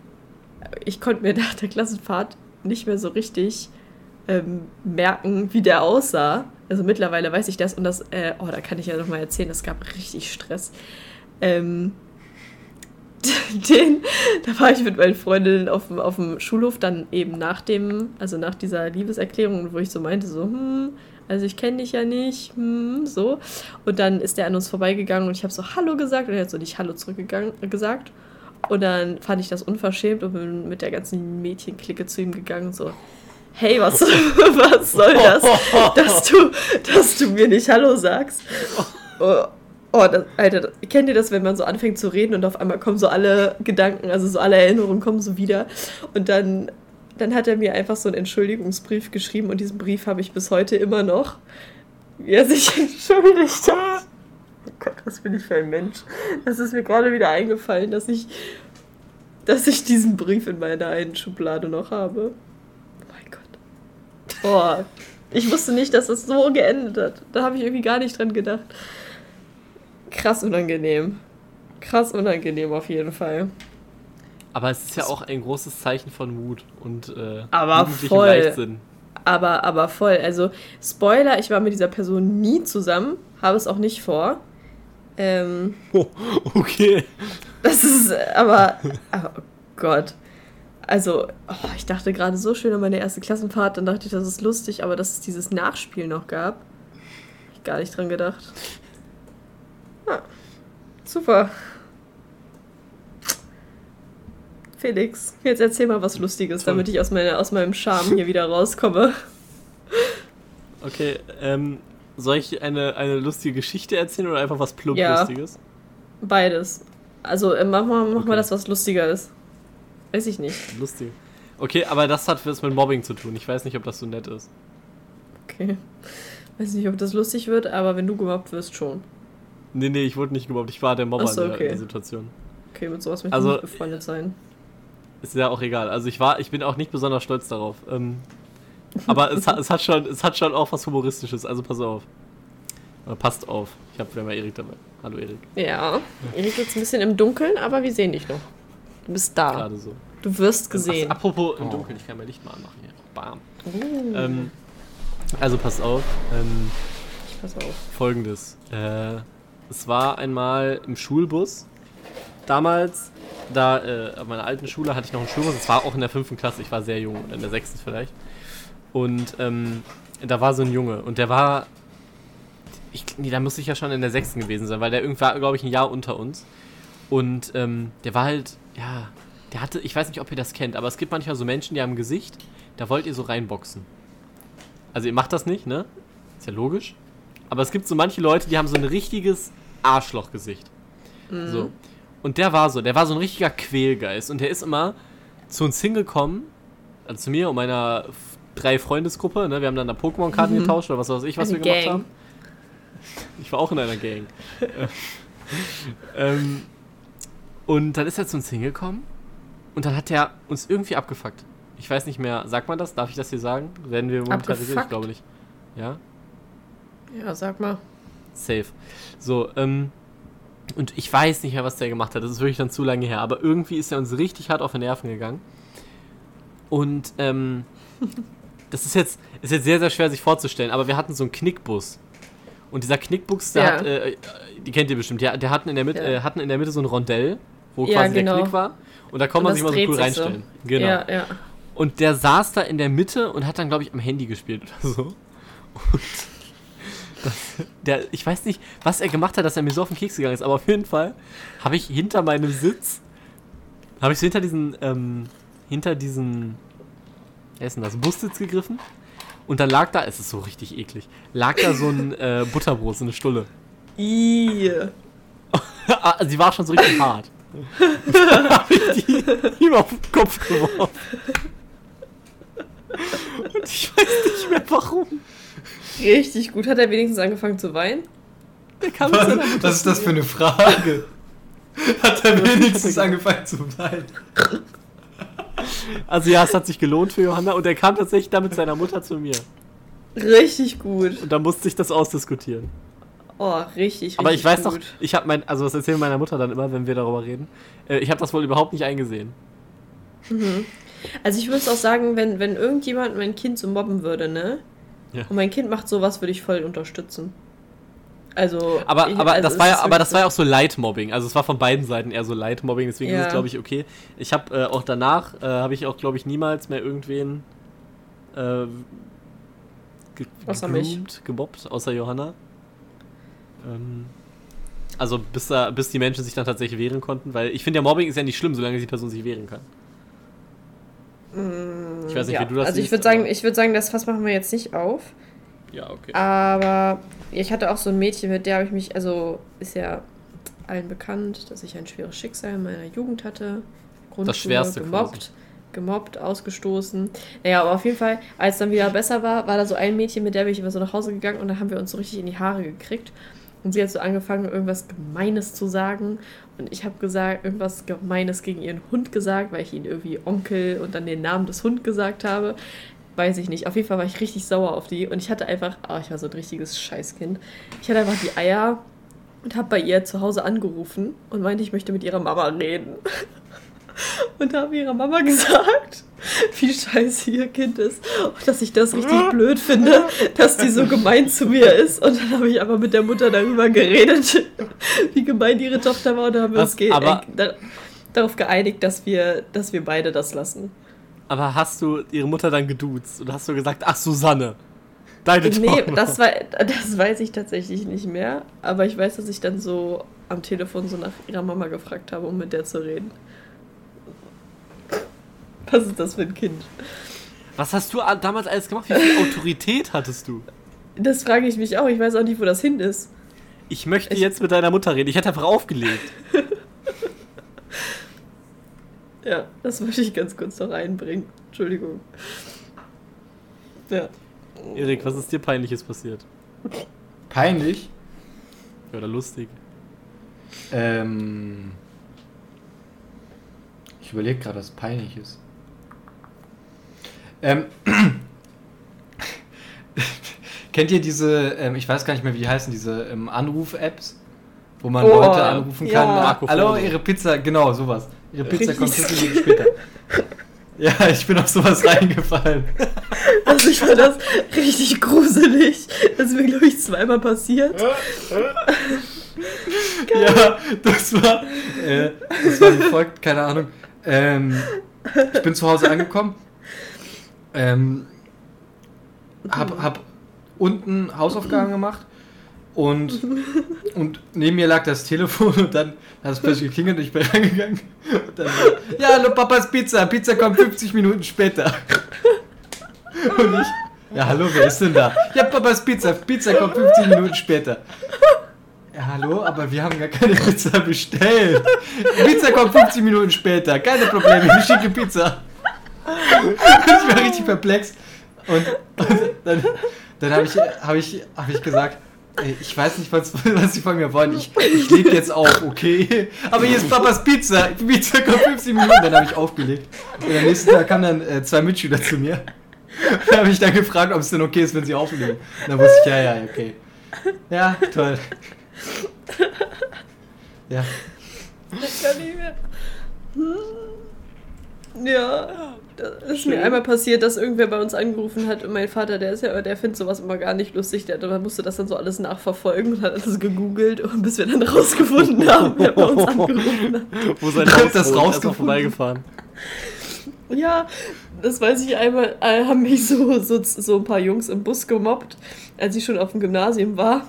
ich konnte mir nach der Klassenfahrt nicht mehr so richtig Ähm, merken, wie der aussah. Also mittlerweile weiß ich das und das, äh, oh, da kann ich ja nochmal erzählen, es gab richtig Stress. Ähm, den, da war ich mit meinen Freundinnen auf dem, auf dem Schulhof, dann eben nach dem, also nach dieser Liebeserklärung, wo ich so meinte, so, hm, also ich kenne dich ja nicht, hm, so. Und dann ist der an uns vorbeigegangen und ich habe so Hallo gesagt und er hat so nicht Hallo zurückgegangen gesagt. Und dann fand ich das unverschämt und bin mit der ganzen Mädchenklicke zu ihm gegangen, so, hey, was, was soll das, dass du, dass du mir nicht Hallo sagst? Oh, oh das, Alter, kennt ihr das, wenn man so anfängt zu reden und auf einmal kommen so alle Gedanken, also so alle Erinnerungen kommen so wieder und dann, dann hat er mir einfach so einen Entschuldigungsbrief geschrieben und diesen Brief habe ich bis heute immer noch, wie er sich entschuldigt hat. Oh Gott, was bin ich für ein Mensch. Das ist mir gerade wieder eingefallen, dass ich, dass ich diesen Brief in meiner einen Schublade noch habe. Boah, ich wusste nicht, dass das so geendet hat. Da habe ich irgendwie gar nicht dran gedacht. Krass unangenehm. Krass unangenehm auf jeden Fall. Aber es ist ja auch ein großes Zeichen von Mut und äh, aber voll. Leichtsinn. Aber, aber voll. Also, Spoiler, ich war mit dieser Person nie zusammen, habe es auch nicht vor. Ähm, oh, okay. Das ist aber... Oh Gott. Also, oh, ich dachte gerade so schön an meine erste Klassenfahrt, dann dachte ich, das ist lustig, aber dass es dieses Nachspiel noch gab, habe ich gar nicht dran gedacht. Ah, super. Felix, jetzt erzähl mal was Lustiges, Toll. Damit ich aus, meine, aus meinem Charme hier wieder rauskomme. Okay, ähm, soll ich eine, eine lustige Geschichte erzählen oder einfach was plump ja, Lustiges? Beides. Also, äh, mach mal, mach okay. mal das, was lustiger ist. Weiß ich nicht. Lustig. Okay, aber das hat was mit Mobbing zu tun. Ich weiß nicht, ob das so nett ist. Okay. Weiß nicht, ob das lustig wird, aber wenn du gemobbt wirst, schon. Nee, nee, ich wurde nicht gemobbt. Ich war der Mobber so, okay. in, der, in der Situation. Okay, mit sowas möchte also, ich nicht befreundet sein. Ist ja auch egal. Also ich war, ich bin auch nicht besonders stolz darauf. Ähm, aber es, hat, es, hat schon, es hat schon auch was Humoristisches, also pass auf. Oder passt auf. Ich habe mal Erik dabei. Hallo Erik. Ja, Erik sitzt ein bisschen im Dunkeln, aber wir sehen dich noch. Du bist da. Gerade so. Du wirst gesehen. Ach, apropos im Dunkeln, ich kann mein Licht mal anmachen hier. Bam. Uh. Ähm, also pass auf. Ähm, ich pass auf. Folgendes. Äh, es war einmal im Schulbus. Damals, da äh, an meiner alten Schule hatte ich noch einen Schulbus. Es war auch in der fünften Klasse. Ich war sehr jung, in der sechsten vielleicht. Und ähm, da war so ein Junge. Und der war... Ich, nee, da musste ich ja schon in der sechsten gewesen sein, weil der irgendwie war, glaube ich, ein Jahr unter uns. Und ähm, der war halt... Ja, der hatte, ich weiß nicht, ob ihr das kennt, aber es gibt manchmal so Menschen, die haben ein Gesicht, da wollt ihr so reinboxen. Also ihr macht das nicht, ne? Ist ja logisch. Aber es gibt so manche Leute, die haben so ein richtiges Arschlochgesicht. Mhm. So. Und der war so, der war so ein richtiger Quälgeist. Und der ist immer zu uns hingekommen, also zu mir und meiner drei Freundesgruppe, ne? Wir haben dann da Pokémon-Karten mhm. getauscht oder was weiß ich, was eine wir Gang. gemacht haben. Ich war auch in einer Gang. ähm... Und dann ist er zu uns hingekommen und dann hat er uns irgendwie abgefuckt. ich weiß nicht mehr, sagt man das? Darf ich das hier sagen? Werden wir monetarisiert? Ich glaube nicht. Ja? Ja, sag mal. Safe. So, ähm, und ich weiß nicht mehr, was der gemacht hat. Das ist wirklich dann zu lange her. Aber irgendwie ist er uns richtig hart auf die Nerven gegangen. Und, ähm, das ist jetzt, ist jetzt sehr, sehr schwer sich vorzustellen. Aber wir hatten so einen Knickbus. Und dieser Knickbus, der ja. hat, äh, die kennt ihr bestimmt, der, der hatten in der Mitte, ja. äh, hatten in der Mitte so ein Rondell, wo ja, quasi genau. der Knick war. Und da kann man sich mal so cool reinstellen. So. Genau. Ja, ja. Und der saß da in der Mitte und hat dann, glaube ich, am Handy gespielt oder so. Und das, der, ich weiß nicht, was er gemacht hat, dass er mir so auf den Keks gegangen ist, aber auf jeden Fall habe ich hinter meinem Sitz, habe ich so hinter diesen, ähm, hinter diesen, wer ist denn das, Bussitz gegriffen. Und dann lag da, es ist so richtig eklig, lag da so ein äh, Butterbrot, so eine Stulle. Ihhh. Sie war schon so richtig hart. Da habe ich die ihm auf den Kopf geworfen. Und ich weiß nicht mehr warum. Richtig gut. Hat er wenigstens angefangen zu weinen? Der kann was, nicht was ist das für eine Frage? Hat er wenigstens angefangen zu weinen? Also ja, es hat sich gelohnt für Johanna und er kam tatsächlich da mit seiner Mutter zu mir. Richtig gut. Und da musste ich das ausdiskutieren. Oh, richtig, richtig Aber ich weiß gut. noch, ich habe mein, also das erzähle meiner Mutter dann immer, wenn wir darüber reden, ich habe das wohl überhaupt nicht eingesehen. Mhm. Also ich würde auch sagen, wenn, wenn irgendjemand mein Kind so mobben würde, ne? Ja. Und mein Kind macht sowas, würde ich voll unterstützen. Also, aber, ich, aber, also das war ja, aber das war ja auch so Light-Mobbing. Also es war von beiden Seiten eher so Light-Mobbing, deswegen ja. ist es, glaube ich, okay. Ich habe äh, auch danach, äh, habe ich auch, glaube ich, niemals mehr irgendwen äh, ge- außer mich. gemobbt, außer Johanna. Ähm, also bis, da, bis die Menschen sich dann tatsächlich wehren konnten, weil ich finde ja, Mobbing ist ja nicht schlimm, solange die Person sich wehren kann. Ich weiß nicht, ja. wie du das Also ich würde sagen, ich würde sagen, das Fass machen wir jetzt nicht auf. Ja, okay. Aber ich hatte auch so ein Mädchen, mit der habe ich mich, also ist ja allen bekannt, dass ich ein schweres Schicksal in meiner Jugend hatte. Grundschule, das Schwerste gemobbt, quasi. gemobbt, ausgestoßen. Naja, aber auf jeden Fall, als es dann wieder besser war, war da so ein Mädchen, mit der bin ich immer so nach Hause gegangen und da haben wir uns so richtig in die Haare gekriegt. Und sie hat so angefangen, irgendwas Gemeines zu sagen. Und ich habe gesagt, irgendwas Gemeines gegen ihren Hund gesagt, weil ich ihn irgendwie Onkel und dann den Namen des Hundes gesagt habe. Weiß ich nicht. Auf jeden Fall war ich richtig sauer auf die. Und ich hatte einfach, ah, oh, ich war so ein richtiges Scheißkind. Ich hatte einfach die Eier und habe bei ihr zu Hause angerufen und meinte, ich möchte mit ihrer Mama reden. Und habe ihrer Mama gesagt, wie scheiße ihr Kind ist und dass ich das richtig blöd finde, dass die so gemein zu mir ist. Und dann habe ich aber mit der Mutter darüber geredet, wie gemein ihre Tochter war. Und dann haben wir uns ge- aber, äh, darauf geeinigt, dass wir, dass wir beide das lassen. Aber hast du ihre Mutter dann geduzt und hast du gesagt, ach Susanne, deine nee, Tochter? Nee, das, das weiß ich tatsächlich nicht mehr. Aber ich weiß, dass ich dann so am Telefon so nach ihrer Mama gefragt habe, um mit der zu reden. Was ist das für ein Kind? Was hast du damals alles gemacht? Wie viel Autorität hattest du? Das frage ich mich auch. Ich weiß auch nicht, wo das hin ist. Ich möchte ich jetzt mit deiner Mutter reden. Ich hätte einfach aufgelegt. Ja, das möchte ich ganz kurz noch einbringen. Entschuldigung. Ja. Erik, was ist dir Peinliches passiert? Peinlich? Oder lustig? Ähm... Ich überlege gerade, was peinlich ist. Ähm, kennt ihr diese, ähm, ich weiß gar nicht mehr, wie die heißen, diese ähm, Anruf-Apps, wo man oh, Leute anrufen ja. kann? Marco Hallo, ihre Pizza, genau, sowas. Ihre Pizza kommt fünf Minuten später. Ja, ich bin auf sowas reingefallen. Also ich fand das richtig gruselig. Das ist mir, glaube ich, zweimal passiert. Ja, das war, äh, das war wie folgt, keine Ahnung. Ähm, ich bin zu Hause angekommen. Ähm, hab, hab unten Hausaufgaben gemacht und, und neben mir lag das Telefon und dann hat es plötzlich geklingelt und ich bin reingegangen. Und dann war, ja, hallo Papas Pizza, Pizza kommt fünfzig Minuten später. Und ich, ja hallo, wer ist denn da? Ja, Papas Pizza, Pizza kommt fünfzig Minuten später. Ja, hallo, aber wir haben gar keine Pizza bestellt. Pizza kommt fünfzig Minuten später. Keine Probleme, ich schicke Pizza. Ich war richtig perplex. Und, und dann, dann habe ich, hab ich, hab ich gesagt, Ich weiß nicht, was, was sie von mir wollen. Ich, ich lege jetzt auf, okay? Aber hier ist Papas Pizza. Die Pizza kommt fünfzehn Minuten, dann habe ich aufgelegt. Und am nächsten Tag kamen dann äh, zwei Mitschüler zu mir. Da habe ich dann gefragt, ob es denn okay ist, wenn sie auflegen. Da wusste ich, ja, ja, okay. Ja, toll. Ja. Ich kann nicht mehr. Ja, das ist mir einmal passiert, dass irgendwer bei uns angerufen hat und mein Vater, der ist ja, der findet sowas immer gar nicht lustig, der musste das dann so alles nachverfolgen und hat alles gegoogelt, und bis wir dann rausgefunden haben, wer bei uns angerufen hat. Wo sein Haus das rausgefunden? Vorbeigefahren. Ja, das weiß ich einmal, äh, haben mich so, so, so ein paar Jungs im Bus gemobbt, als ich schon auf dem Gymnasium war.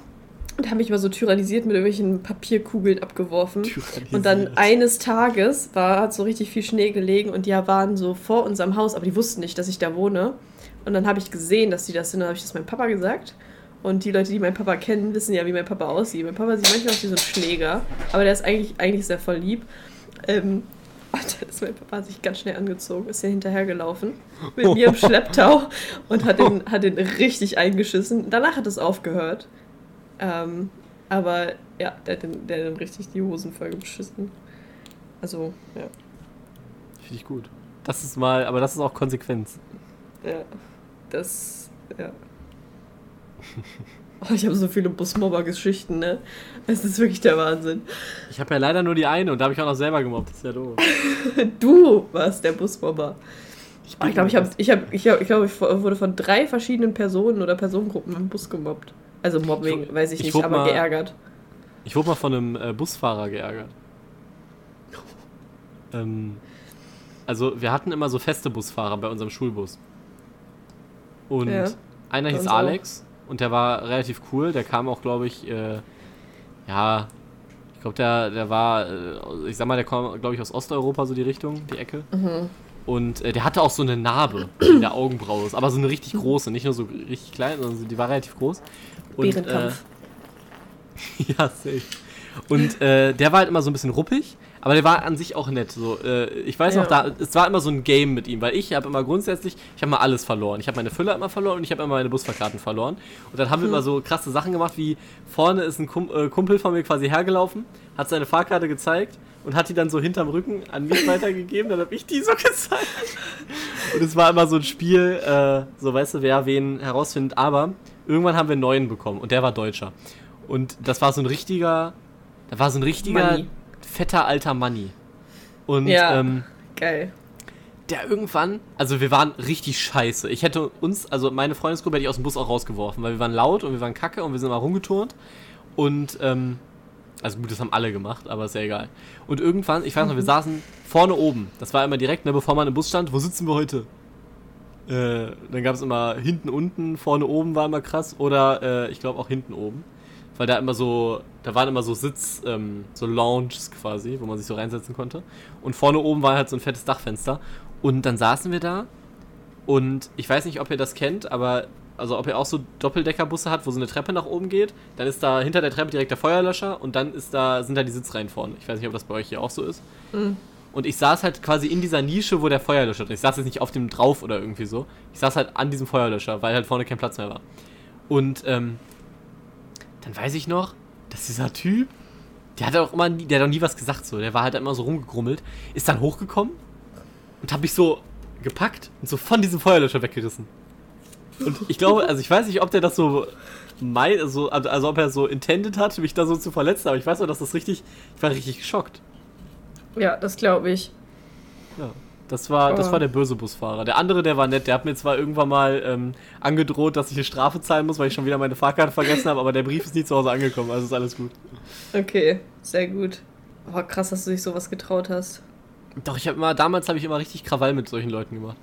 Und haben mich mal so tyrannisiert, mit irgendwelchen Papierkugeln abgeworfen. Und dann eines Tages war, hat so richtig viel Schnee gelegen, und die waren so vor unserem Haus, aber die wussten nicht, dass ich da wohne. Und dann habe ich gesehen, dass die das sind, dann habe ich das meinem Papa gesagt. Und die Leute, die meinen Papa kennen, wissen ja, wie mein Papa aussieht. Mein Papa sieht manchmal aus wie so ein Schläger, aber der ist eigentlich, eigentlich sehr voll lieb. Ähm, Und dann ist mein Papa sich ganz schnell angezogen, ist ja hinterhergelaufen mit mir im Schlepptau und hat den, hat den richtig eingeschissen. Danach hat es aufgehört. Ähm, aber ja, der hat den, der hat den richtig die Hosen voll geschissen. Also, ja. Finde ich gut. Das ist mal, aber das ist auch Konsequenz. Ja, das, ja. Oh, ich habe so viele Busmobber-Geschichten, ne? Es ist wirklich der Wahnsinn. Ich habe ja leider nur die eine, und da habe ich auch noch selber gemobbt. Das ist ja doof. Du warst der Busmobber. Ich oh, glaube, ich, hab, ich, hab, ich, hab, ich, glaub, ich wurde von drei verschiedenen Personen oder Personengruppen im Bus gemobbt. Also Mobbing, ich, weiß ich, ich nicht, aber mal, geärgert. Ich wurde mal von einem äh, Busfahrer geärgert. ähm, also wir hatten immer so feste Busfahrer bei unserem Schulbus. Und ja, einer hieß Alex. Auch. Und der war relativ cool, der kam auch, glaube ich, äh, ja, ich glaube, der, der war, äh, ich sag mal, der kam, glaube ich, aus Osteuropa, so die Richtung, die Ecke. Mhm. Und äh, der hatte auch so eine Narbe in der Augenbraue, aber so eine richtig große, nicht nur so richtig klein, sondern die war relativ groß. Und, Bärenkampf. Äh, ja, safe. Und äh, der war halt immer so ein bisschen ruppig, aber der war an sich auch nett. So, äh, ich weiß ja noch, da, es war immer so ein Game mit ihm, weil ich habe immer grundsätzlich, ich habe mal alles verloren. Ich habe meine Füller immer verloren und ich habe immer meine Busfahrkarten verloren. Und dann haben hm. wir immer so krasse Sachen gemacht, wie vorne ist ein Kumpel von mir quasi hergelaufen, hat seine Fahrkarte gezeigt und hat die dann so hinterm Rücken an mich weitergegeben, dann habe ich die so gezeigt. Und es war immer so ein Spiel, äh, so weißt du, wer wen herausfindet. Aber irgendwann haben wir einen neuen bekommen und der war Deutscher. Und das war so ein richtiger... Da war so ein richtiger, Money. fetter alter Manni. Und, ja, ähm, geil. Der irgendwann, also wir waren richtig scheiße. Ich hätte uns, also meine Freundesgruppe hätte ich aus dem Bus auch rausgeworfen, weil wir waren laut und wir waren kacke und wir sind immer rumgeturnt. Und, ähm, also gut, das haben alle gemacht, aber ist ja egal. Und irgendwann, ich weiß noch, mhm. wir saßen vorne oben. Das war immer direkt, ne, bevor man im Bus stand, wo sitzen wir heute? Äh, dann gab es immer hinten unten, vorne oben war immer krass. Oder, äh, ich glaube auch hinten oben. Weil da immer so, da waren immer so Sitz, ähm, so Lounges quasi, wo man sich so reinsetzen konnte. Und vorne oben war halt so ein fettes Dachfenster. Und dann saßen wir da und ich weiß nicht, ob ihr das kennt, aber, also ob ihr auch so Doppeldeckerbusse habt, wo so eine Treppe nach oben geht. Dann ist da hinter der Treppe direkt der Feuerlöscher und dann ist da, sind da die Sitzreihen vorne. Ich weiß nicht, ob das bei euch hier auch so ist. Mhm. Und ich saß halt quasi in dieser Nische, wo der Feuerlöscher drin ist. Ich saß jetzt nicht auf dem drauf oder irgendwie so. Ich saß halt an diesem Feuerlöscher, weil halt vorne kein Platz mehr war. Und, ähm, dann weiß ich noch, dass dieser Typ, der hat auch immer nie, der hat auch nie was gesagt so, der war halt immer so rumgegrummelt, ist dann hochgekommen und hat mich so gepackt und so von diesem Feuerlöscher weggerissen. Und ich glaube, also ich weiß nicht, ob der das so meint, also, also ob er so intended hat, mich da so zu verletzen, aber ich weiß auch, dass das richtig, ich war richtig geschockt. Ja, das glaube ich. Ja. Das war, oh. das war der böse Busfahrer. Der andere, der war nett, der hat mir zwar irgendwann mal ähm, angedroht, dass ich eine Strafe zahlen muss, weil ich schon wieder meine Fahrkarte vergessen habe, aber der Brief ist nie zu Hause angekommen, also ist alles gut. Okay, sehr gut. Oh, krass, dass du dich sowas getraut hast. Doch, ich habe immer, damals habe ich immer richtig Krawall mit solchen Leuten gemacht.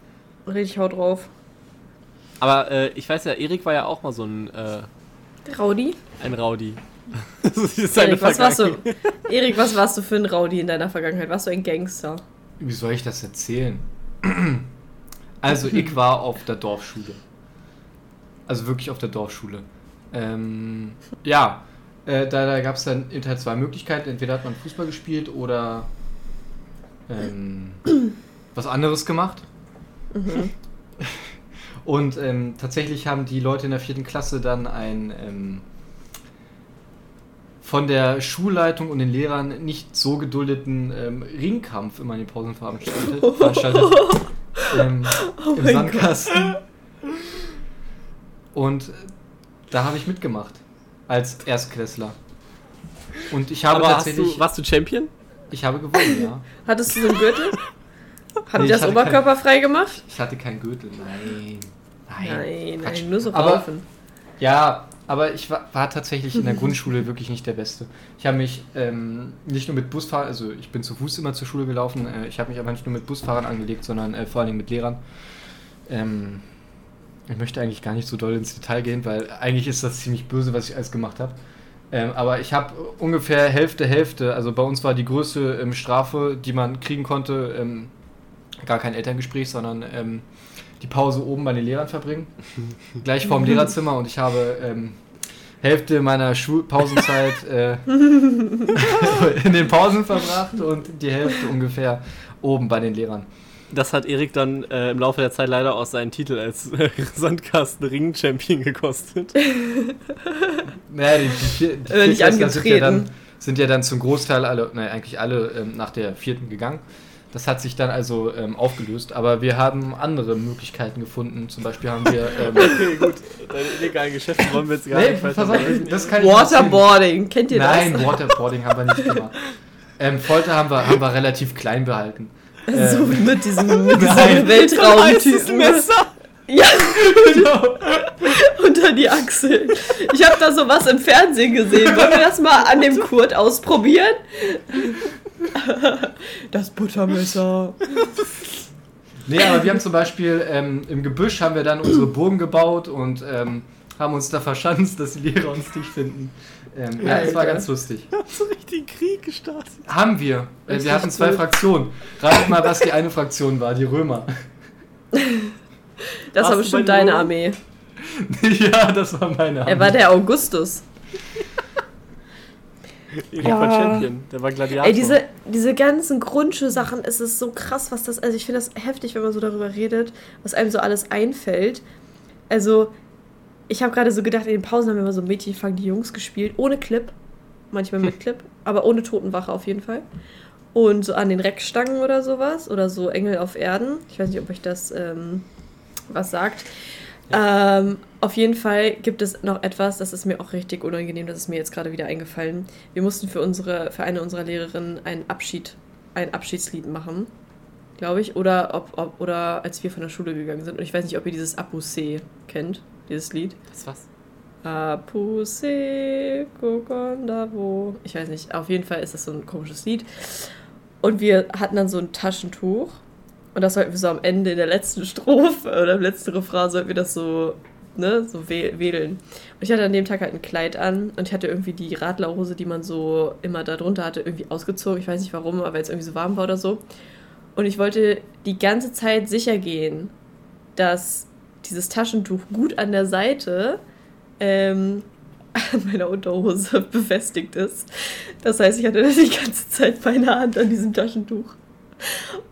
Richtig hau drauf. Aber äh, ich weiß ja, Erik war ja auch mal so ein... Äh, Rowdy? Ein Rowdy. Das ist Erik, was warst du? Erik, was warst du für ein Rowdy in deiner Vergangenheit? Warst du ein Gangster? Wie soll ich das erzählen? Also, ich war auf der Dorfschule. Also wirklich auf der Dorfschule. Ähm, ja, äh, da, da gab es dann eben halt zwei Möglichkeiten. Entweder hat man Fußball gespielt oder ähm, was anderes gemacht. Mhm. Und ähm, tatsächlich haben die Leute in der vierten Klasse dann ein ähm, von der Schulleitung und den Lehrern nicht so geduldeten ähm, Ringkampf immer in den Pausen veranstaltet. ähm, oh Im Sandkasten. Gott. Und da habe ich mitgemacht. Als Erstklässler. Und ich habe Aber tatsächlich... Du, warst du Champion? Ich habe gewonnen, ja. Hattest du so einen Gürtel? Habt ihr nee, das Oberkörper kein, frei gemacht? Ich hatte keinen Gürtel, nein. Nein, nein, nein nur so raufen. Ja, aber ich war, war tatsächlich in der Grundschule wirklich nicht der Beste. Ich habe mich ähm, nicht nur mit Busfahrern, also ich bin zu Fuß immer zur Schule gelaufen, äh, ich habe mich aber nicht nur mit Busfahrern angelegt, sondern äh, vor allen Dingen mit Lehrern. Ähm, ich möchte eigentlich gar nicht so doll ins Detail gehen, weil eigentlich ist das ziemlich böse, was ich alles gemacht habe. Ähm, aber ich habe ungefähr Hälfte, Hälfte, also bei uns war die größte ähm, Strafe, die man kriegen konnte, ähm, gar kein Elterngespräch, sondern ähm, die Pause oben bei den Lehrern verbringen, gleich vorm Lehrerzimmer, und ich habe ähm, Hälfte meiner Schu- Pausenzeit äh, in den Pausen verbracht und die Hälfte ungefähr oben bei den Lehrern. Das hat Erik dann äh, im Laufe der Zeit leider aus seinem Titel als äh, Sandkasten-Ring-Champion gekostet. Naja, die, die, die äh, nicht angetreten. Ja dann, sind ja dann zum Großteil alle, naja, eigentlich alle ähm, nach der vierten gegangen. Das hat sich dann also ähm, aufgelöst, aber wir haben andere Möglichkeiten gefunden. Zum Beispiel haben wir... Ähm, okay, gut, deine illegalen Geschäfte wollen wir jetzt gar nee, nicht weiter machen. Waterboarding, kennt ihr Nein, das? Nein, Waterboarding haben wir nicht gemacht. Ähm, Folter haben wir, haben wir relativ klein behalten. So ähm, mit diesem Weltraum-Typen. Ja, genau. Unter die Achsel. Ich habe da sowas im Fernsehen gesehen. Wollen wir das mal an dem Kurt ausprobieren? Das Buttermesser. Nee, aber wir haben zum Beispiel ähm, im Gebüsch haben wir dann unsere Burgen gebaut und ähm, haben uns da verschanzt, dass die Lehrer uns nicht finden. Ähm, ja, es war ganz lustig. Wir haben so richtig Krieg gestartet. Haben wir. Äh, wir hatten zwei Fraktionen. Rat mal, was die eine Fraktion war, die Römer. Das Warst war bestimmt deine Römer? Armee. Ja, das war meine Armee. Er war der Augustus. Ich ja. war Champion, der war Gladiator. Ey, diese, diese ganzen Grundschulsachen, es ist so krass, was das... Also ich finde das heftig, wenn man so darüber redet, was einem so alles einfällt. Also, ich habe gerade so gedacht, in den Pausen haben wir immer so Mädchen fangen die Jungs gespielt, ohne Clip, manchmal mit Clip, aber ohne Totenwache auf jeden Fall. Und so an den Reckstangen oder sowas, oder so Engel auf Erden. Ich weiß nicht, ob euch das ähm, was sagt. Ja. Ähm, auf jeden Fall gibt es noch etwas, das ist mir auch richtig unangenehm, das ist mir jetzt gerade wieder eingefallen. Wir mussten für unsere, für eine unserer Lehrerinnen einen Abschied, ein Abschiedslied machen, glaube ich, oder ob, ob oder als wir von der Schule gegangen sind. Und ich weiß nicht, ob ihr dieses Apusé kennt, dieses Lied. Das was? Apusé, Kokondavo. Ich weiß nicht, auf jeden Fall ist das so ein komisches Lied. Und wir hatten dann so ein Taschentuch. Und das sollten wir so am Ende in der letzten Strophe oder im letzten Refrain sollten wir das so, ne, so wedeln. Und ich hatte an dem Tag halt ein Kleid an und ich hatte irgendwie die Radlerhose, die man so immer da drunter hatte, irgendwie ausgezogen. Ich weiß nicht warum, aber weil es irgendwie so warm war oder so. Und ich wollte die ganze Zeit sicher gehen, dass dieses Taschentuch gut an der Seite ähm, an meiner Unterhose befestigt ist. Das heißt, ich hatte die ganze Zeit meine Hand an diesem Taschentuch.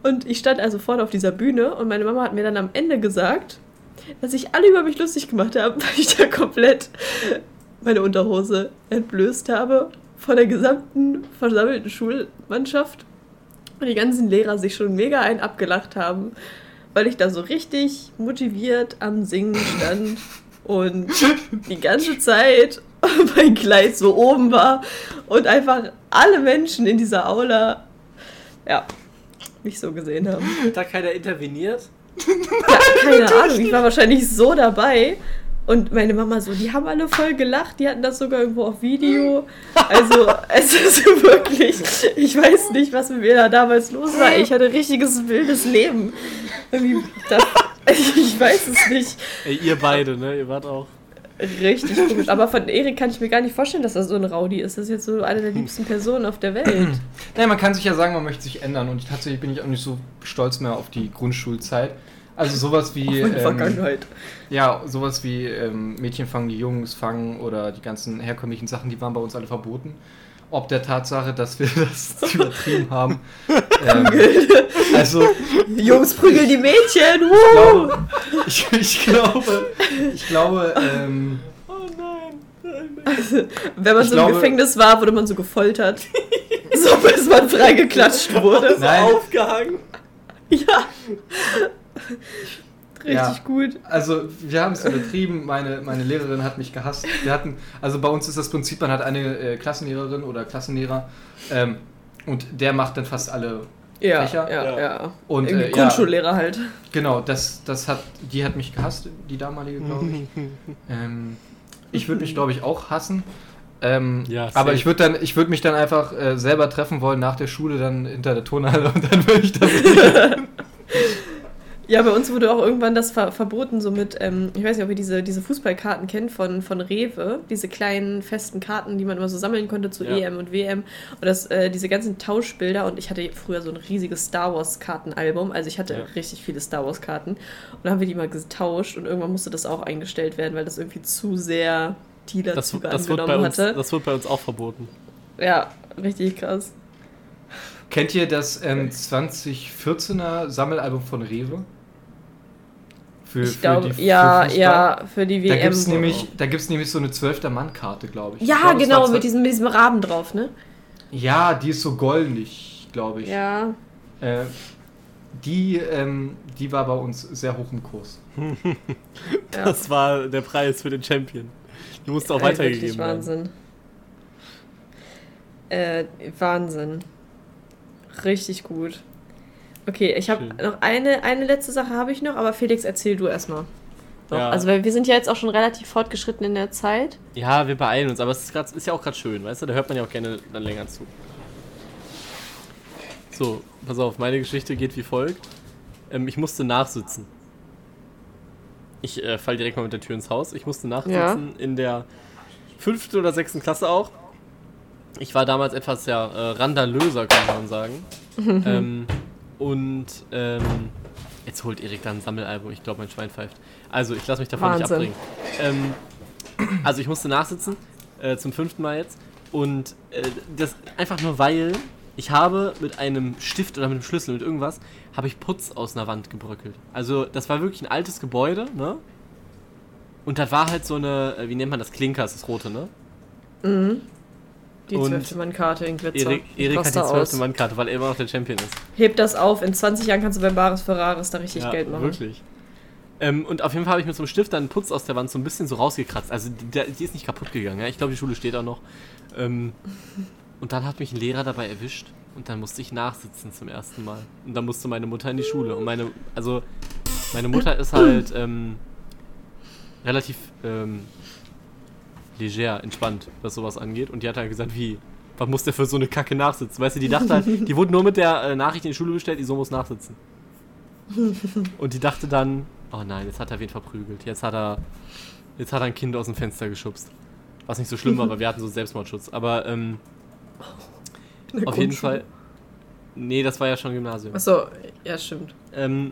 Und ich stand also vorne auf dieser Bühne und meine Mama hat mir dann am Ende gesagt, dass sich alle über mich lustig gemacht haben, weil ich da komplett meine Unterhose entblößt habe vor der gesamten versammelten Schulmannschaft und die ganzen Lehrer sich schon mega einen abgelacht haben, weil ich da so richtig motiviert am Singen stand und die ganze Zeit mein Kleid so oben war und einfach alle Menschen in dieser Aula, ja, mich so gesehen haben. Hat da keiner interveniert? Ja, keine Ahnung, ich war wahrscheinlich so dabei und meine Mama so, die haben alle voll gelacht, die hatten das sogar irgendwo auf Video. Also es ist wirklich, ich weiß nicht, was mit mir da damals los war. Ich hatte ein richtiges wildes Leben. Das, ich weiß es nicht. Ey, ihr beide, ne? Ihr wart auch richtig komisch, aber von Erik kann ich mir gar nicht vorstellen, dass er so ein Rowdy ist. Das ist jetzt so eine der liebsten Personen auf der Welt. Naja, man kann sich ja sagen, man möchte sich ändern und tatsächlich bin ich auch nicht so stolz mehr auf die Grundschulzeit. Also sowas wie... Auf meine Vergangenheit. Ähm, ja, sowas wie ähm, Mädchen fangen, die Jungs fangen oder die ganzen herkömmlichen Sachen, die waren bei uns alle verboten. Ob der Tatsache, dass wir das übertrieben haben. ähm, also Jungs prügeln die Mädchen. Woo! Ich glaube, ich, ich glaube, ich glaube ähm, oh nein. Also, wenn man ich so glaube, im Gefängnis war, wurde man so gefoltert. So, bis man freigeklatscht wurde. Nein. Aufgehangen. Ja. Richtig ja. gut. Also, wir haben es übertrieben. Meine, meine Lehrerin hat mich gehasst. Wir hatten, also bei uns ist das Prinzip, man hat eine äh, Klassenlehrerin oder Klassenlehrer ähm, und der macht dann fast alle ja, Fächer. Ja, ja. Und äh, Grundschullehrer ja, halt. Genau, das, das hat, die hat mich gehasst, die damalige, glaube ich. ähm, ich würde mich, glaube ich, auch hassen. Ähm, ja, aber ich würde dann, ich würde mich dann einfach äh, selber treffen wollen nach der Schule, dann hinter der Turnhalle und dann würde ich das nicht. Ja, bei uns wurde auch irgendwann das ver- verboten, so mit, ähm, ich weiß nicht, ob ihr diese, diese Fußballkarten kennt von, von Rewe, diese kleinen festen Karten, die man immer so sammeln konnte zu ja. E M und W M und das, äh, diese ganzen Tauschbilder und ich hatte früher so ein riesiges Star Wars Kartenalbum, also ich hatte ja. richtig viele Star Wars Karten und dann haben wir die mal getauscht und irgendwann musste das auch eingestellt werden, weil das irgendwie zu sehr Dealerzüge das, das angenommen wird bei uns, hatte. Das wird bei uns auch verboten. Ja, richtig krass. Kennt ihr das ähm, zwanzig vierzehner Sammelalbum von Rewe? Für, ich glaube, ja, für ja, für die W M. Da gibt es nämlich, nämlich so eine zwölfter-Mann-Karte, glaube ich. Ja, ich glaub, genau, mit diesem, mit diesem Raben drauf, ne? Ja, die ist so goldig, glaube ich. Ja. Äh, die, ähm, die war bei uns sehr hoch im Kurs. Das ja. war der Preis für den Champion. Die musste auch äh, weitergegeben werden. Wahnsinn. Äh, Wahnsinn. Richtig gut. Okay, ich habe noch eine, eine letzte Sache habe ich noch, aber Felix, erzähl du erstmal. Ja. Also weil wir sind ja jetzt auch schon relativ fortgeschritten in der Zeit. Ja, wir beeilen uns, aber es ist, grad, ist ja auch gerade schön, weißt du? Da hört man ja auch gerne dann länger zu. So, pass auf, meine Geschichte geht wie folgt. Ähm, ich musste nachsitzen. Ich äh, fall direkt mal mit der Tür ins Haus. Ich musste nachsitzen ja. in der fünften oder sechsten Klasse auch. Ich war damals etwas ja äh, randalöser, kann man sagen. ähm, und ähm, jetzt holt Erik dann ein Sammelalbum. Ich glaube, mein Schwein pfeift. Also, ich lasse mich davon Wahnsinn. nicht abbringen. Ähm, also, ich musste nachsitzen, äh, zum fünften Mal jetzt. Und äh, das einfach nur, weil ich habe mit einem Stift oder mit einem Schlüssel, mit irgendwas, habe ich Putz aus einer Wand gebröckelt. Also, das war wirklich ein altes Gebäude, ne? Und da war halt so eine, wie nennt man das, Klinkers, das rote, ne? Mhm. Die zwölfte Mann-Karte in Glitzer. Erik, Erik hat die zwölfte Mann-Karte, weil er immer noch der Champion ist. Heb das auf, in zwanzig Jahren kannst du beim Bares Ferraris da richtig ja, Geld machen. Wirklich. Ähm, und auf jeden Fall habe ich mit so einem Stift dann einen Putz aus der Wand so ein bisschen so rausgekratzt. Also die, die ist nicht kaputt gegangen. Ja? Ich glaube, die Schule steht auch noch. Ähm, und dann hat mich ein Lehrer dabei erwischt und dann musste ich nachsitzen zum ersten Mal. Und dann musste meine Mutter in die Schule. Und meine, also meine Mutter ist halt ähm, relativ... Ähm, leger, entspannt, was sowas angeht. Und die hat halt gesagt, wie, was muss der für so eine Kacke nachsitzen? Weißt du, die dachte halt, die wurde nur mit der äh, Nachricht in die Schule bestellt, die so muss nachsitzen. Und die dachte dann, oh nein, jetzt hat er wen verprügelt. Jetzt hat er, jetzt hat er ein Kind aus dem Fenster geschubst. Was nicht so schlimm war, weil wir hatten so Selbstmordschutz. Aber, ähm, auf jeden Fall, nee, das war ja schon Gymnasium. Achso, ja, stimmt. Ähm,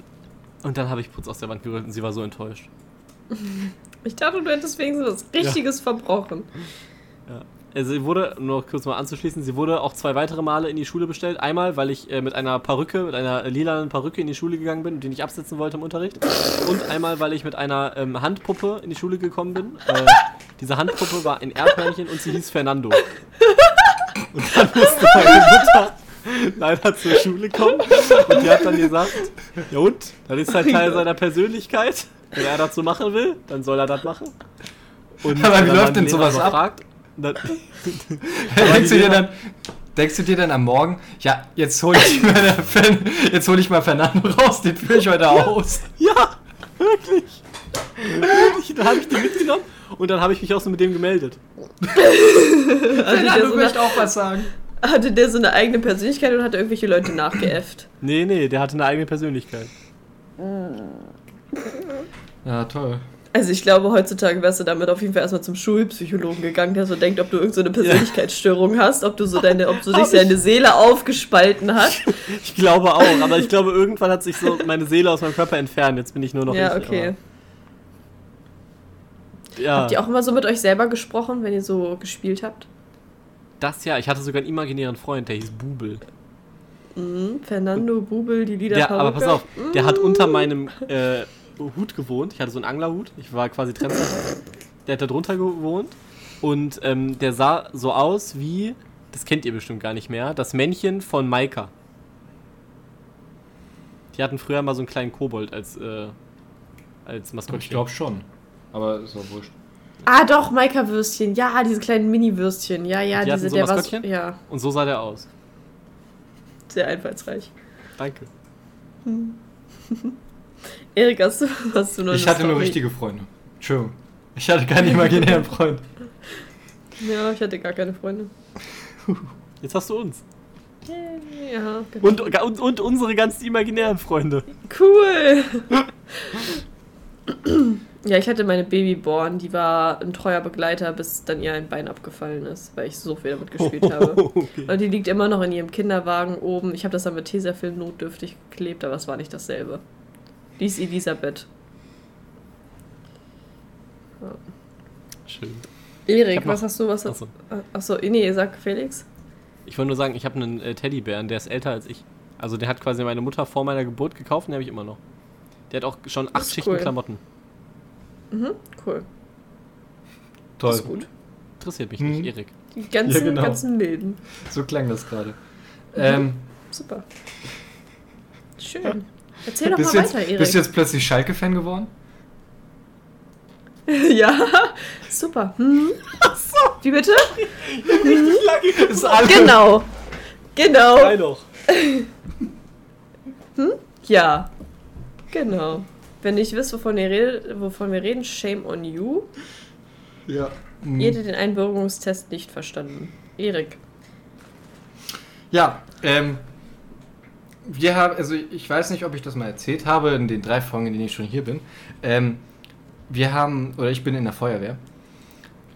und dann habe ich Putz aus der Wand gerührt und sie war so enttäuscht. Ich dachte, du hättest wegen so was Richtiges ja. verbrochen. Ja. Also sie wurde, nur noch kurz mal anzuschließen, sie wurde auch zwei weitere Male in die Schule bestellt. Einmal, weil ich äh, mit einer Perücke, mit einer lilanen Perücke in die Schule gegangen bin und die nicht absetzen wollte im Unterricht. Und einmal, weil ich mit einer ähm, Handpuppe in die Schule gekommen bin. Äh, diese Handpuppe war ein Erdmännchen und sie hieß Fernando. Und dann musste meine Mutter leider zur Schule kommen. Und die hat dann gesagt, ja und, das ist halt Teil seiner Persönlichkeit. Wenn er das so machen will, dann soll er das machen. Und aber wie läuft denn sowas ab? Fragt, dann denkst, du dir dann, denkst du dir dann am Morgen, ja, jetzt hole ich, hol ich mal Fernando raus, den führe ich heute aus. Ja, ja wirklich. wirklich. Dann habe ich den mitgenommen und dann habe ich mich auch so mit dem gemeldet. Fernando möchte auch was sagen. Hatte der so eine eigene Persönlichkeit oder hat er irgendwelche Leute nachgeäfft? Nee, nee, der hatte eine eigene Persönlichkeit. Ja, toll. Also ich glaube, heutzutage wärst du damit auf jeden Fall erstmal zum Schulpsychologen gegangen, der so denkt, ob du irgendeine so Persönlichkeitsstörung hast, ob du so deine, ob so dich deine Seele aufgespalten hast. Ich glaube auch, aber ich glaube, irgendwann hat sich so meine Seele aus meinem Körper entfernt. Jetzt bin ich nur noch ja, ich. Okay. Ja. Habt ihr auch immer so mit euch selber gesprochen, wenn ihr so gespielt habt? Das ja, ich hatte sogar einen imaginären Freund, der hieß Bubel. Mhm, Fernando Bubel, die Lieder. Ja, aber pass auf, mhm. der hat unter meinem äh, Hut gewohnt. Ich hatte so einen Anglerhut. Ich war quasi Trendsetter. Der hat da drunter gewohnt. Und ähm, der sah so aus wie, das kennt ihr bestimmt gar nicht mehr, das Männchen von Maika. Die hatten früher mal so einen kleinen Kobold als, äh, als Maskottchen. Ich glaube schon, aber ist auch wurscht. Ah doch, Maika-Würstchen, ja, diese kleinen Mini-Würstchen, ja, ja. Die diese, so der Maskottchen? Was, ja. Und so sah der aus. Sehr einfallsreich. Danke. Hm. Erik, hast du, hast du noch Ich hatte Story? Nur richtige Freunde. Entschuldigung. Ich hatte keinen imaginären Freund. Ja, ich hatte gar keine Freunde. Jetzt hast du uns. Ja, genau. Und, und, und unsere ganzen imaginären Freunde. Cool. Ja, ich hatte meine Babyborn, die war ein treuer Begleiter, bis dann ihr ein Bein abgefallen ist, weil ich so viel damit gespielt oh, habe. Okay. Und die liegt immer noch in ihrem Kinderwagen oben. Ich habe das dann mit Tesafilm notdürftig geklebt, aber es war nicht dasselbe. Die ist Elisabeth. Ja. Schön. Erik, was noch, hast du? Was achso. achso, nee, sag Felix. Ich wollte nur sagen, ich habe einen äh, Teddybären, der ist älter als ich. Also der hat quasi meine Mutter vor meiner Geburt gekauft und den habe ich immer noch. Der hat auch schon acht Schichten cool. Klamotten. Mhm, cool. Toll. Das ist gut. Interessiert mich nicht, mhm. Erik. Die ganzen, ja, genau. ganzen Läden. So klang das gerade. Mhm. Ähm, Super. Schön. Erzähl doch mal jetzt, weiter, Erik. Bist du jetzt plötzlich Schalke-Fan geworden? Ja, super. Hm. Ach so. Wie bitte? Hm. Ist alle. Genau. Genau. Sei doch. Hm? Ja. Genau. Wenn ihr nicht wisst, wovon, ihr redet, wovon wir reden, shame on you. Ja. Hm. Ihr hättet den Einbürgerungstest nicht verstanden. Erik. Ja, ähm. Wir haben, also ich weiß nicht, ob ich das mal erzählt habe in den drei Folgen, in denen ich schon hier bin. Ähm. Wir haben, oder ich bin in der Feuerwehr.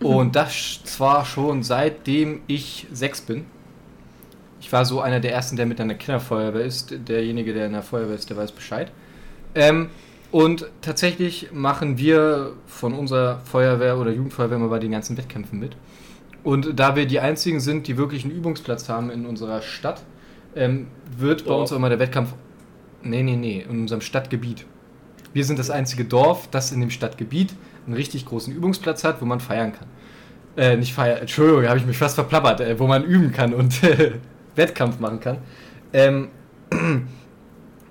Und das zwar schon seitdem ich sechs bin. Ich war so einer der ersten, der mit einer Kinderfeuerwehr ist. Derjenige, der in der Feuerwehr ist, der weiß Bescheid. Ähm, und tatsächlich machen wir von unserer Feuerwehr oder Jugendfeuerwehr immer bei den ganzen Wettkämpfen mit. Und da wir die einzigen sind, die wirklich einen Übungsplatz haben in unserer Stadt, ähm, wird oh. bei uns auch immer der Wettkampf... Nee, nee, nee, in unserem Stadtgebiet. Wir sind das einzige Dorf, das in dem Stadtgebiet einen richtig großen Übungsplatz hat, wo man feiern kann. Äh, nicht feiern, Entschuldigung, da habe ich mich fast verplappert, äh, wo man üben kann und äh, Wettkampf machen kann. Ähm,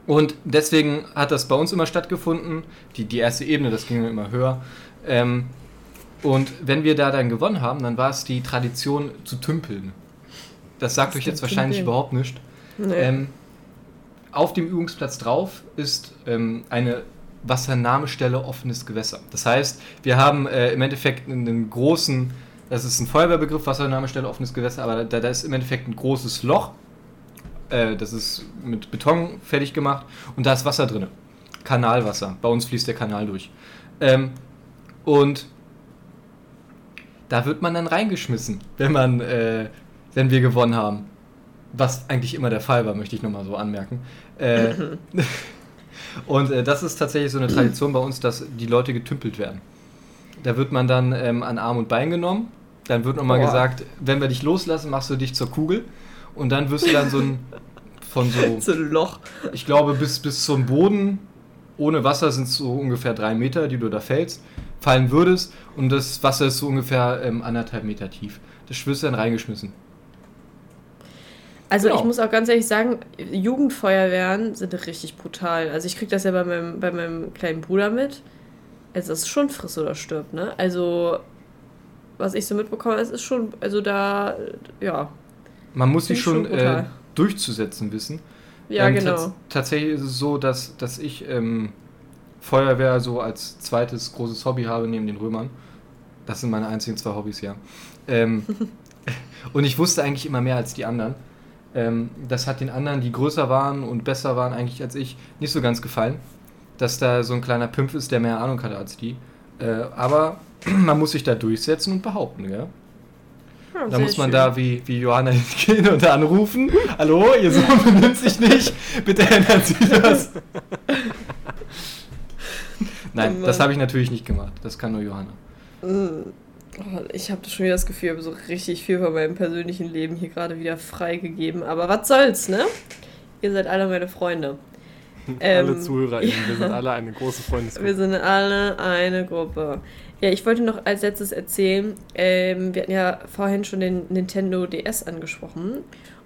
und deswegen hat das bei uns immer stattgefunden. Die, die erste Ebene, das ging immer höher. Ähm, und wenn wir da dann gewonnen haben, dann war es die Tradition zu tümpeln. Das sagt das euch jetzt wahrscheinlich tümpeln. Überhaupt nichts. Nee. Ähm, auf dem Übungsplatz drauf ist ähm, eine Wassernahmestelle offenes Gewässer. Das heißt, wir haben äh, im Endeffekt einen großen, das ist ein Feuerwehrbegriff, Wassernahmestelle offenes Gewässer, aber da, da ist im Endeffekt ein großes Loch, äh, das ist mit Beton fertig gemacht und da ist Wasser drin. Kanalwasser. Bei uns fließt der Kanal durch. Ähm, und da wird man dann reingeschmissen, wenn man, äh, wenn wir gewonnen haben. Was eigentlich immer der Fall war, möchte ich nochmal so anmerken. Äh, Und äh, das ist tatsächlich so eine Tradition bei uns, dass die Leute getümpelt werden. Da wird man dann ähm, an Arm und Bein genommen. Dann wird nochmal gesagt, wenn wir dich loslassen, machst du dich zur Kugel. Und dann wirst du dann so ein... Von so... so ein Loch. Ich glaube, bis, bis zum Boden, ohne Wasser sind es so ungefähr drei Meter, die du da fällst, fallen würdest. Und das Wasser ist so ungefähr ähm, anderthalb Meter tief. Das wirst du dann reingeschmissen. Also genau. Ich muss auch ganz ehrlich sagen, Jugendfeuerwehren sind richtig brutal. Also ich kriege das ja bei meinem, bei meinem kleinen Bruder mit. Also das ist schon friss oder stirbt, ne? Also was ich so mitbekomme, es ist schon, also da, ja. Man muss sich schon, schon äh, durchzusetzen wissen. Ja, ähm, genau. Tats- tatsächlich ist es so, dass, dass ich ähm, Feuerwehr so als zweites großes Hobby habe neben den Römern. Das sind meine einzigen zwei Hobbys, ja. Ähm, und ich wusste eigentlich immer mehr als die anderen. Das hat den anderen, die größer waren und besser waren eigentlich als ich, nicht so ganz gefallen, dass da so ein kleiner Pimpf ist, der mehr Ahnung hatte als die. Aber man muss sich da durchsetzen und behaupten, gell? Ja, da muss man schön. Da wie, wie Johanna hingehen und anrufen, hallo, ihr Sohn benimmt sich nicht, bitte ändern Sie das. Nein, das habe ich natürlich nicht gemacht, das kann nur Johanna. Ich habe schon wieder das Gefühl, ich habe so richtig viel von meinem persönlichen Leben hier gerade wieder freigegeben. Aber was soll's, ne? Ihr seid alle meine Freunde. alle ähm, ZuhörerInnen, ja. Wir sind alle eine große Freundesgruppe. Wir sind alle eine Gruppe. Ja, ich wollte noch als letztes erzählen, ähm, wir hatten ja vorhin schon den Nintendo D S angesprochen.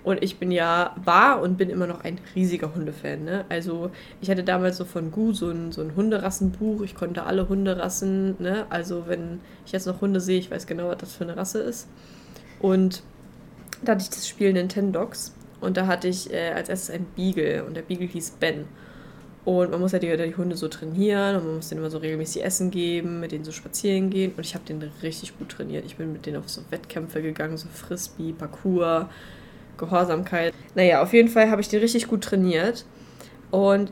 Und ich bin ja war und bin immer noch ein riesiger Hundefan. Ne? Also ich hatte damals so von Gu so ein, so ein Hunderassenbuch. Ich konnte alle Hunderassen. Ne? Also wenn ich jetzt noch Hunde sehe, ich weiß genau, was das für eine Rasse ist. Und da hatte ich das Spiel Nintendogs. Und da hatte ich äh, als erstes einen Beagle. Und der Beagle hieß Ben. Und man muss ja die, die Hunde so trainieren. Und man muss denen immer so regelmäßig Essen geben, mit denen so spazieren gehen. Und ich habe den richtig gut trainiert. Ich bin mit denen auf so Wettkämpfe gegangen, so Frisbee, Parkour, Gehorsamkeit. Naja, auf jeden Fall habe ich den richtig gut trainiert. Und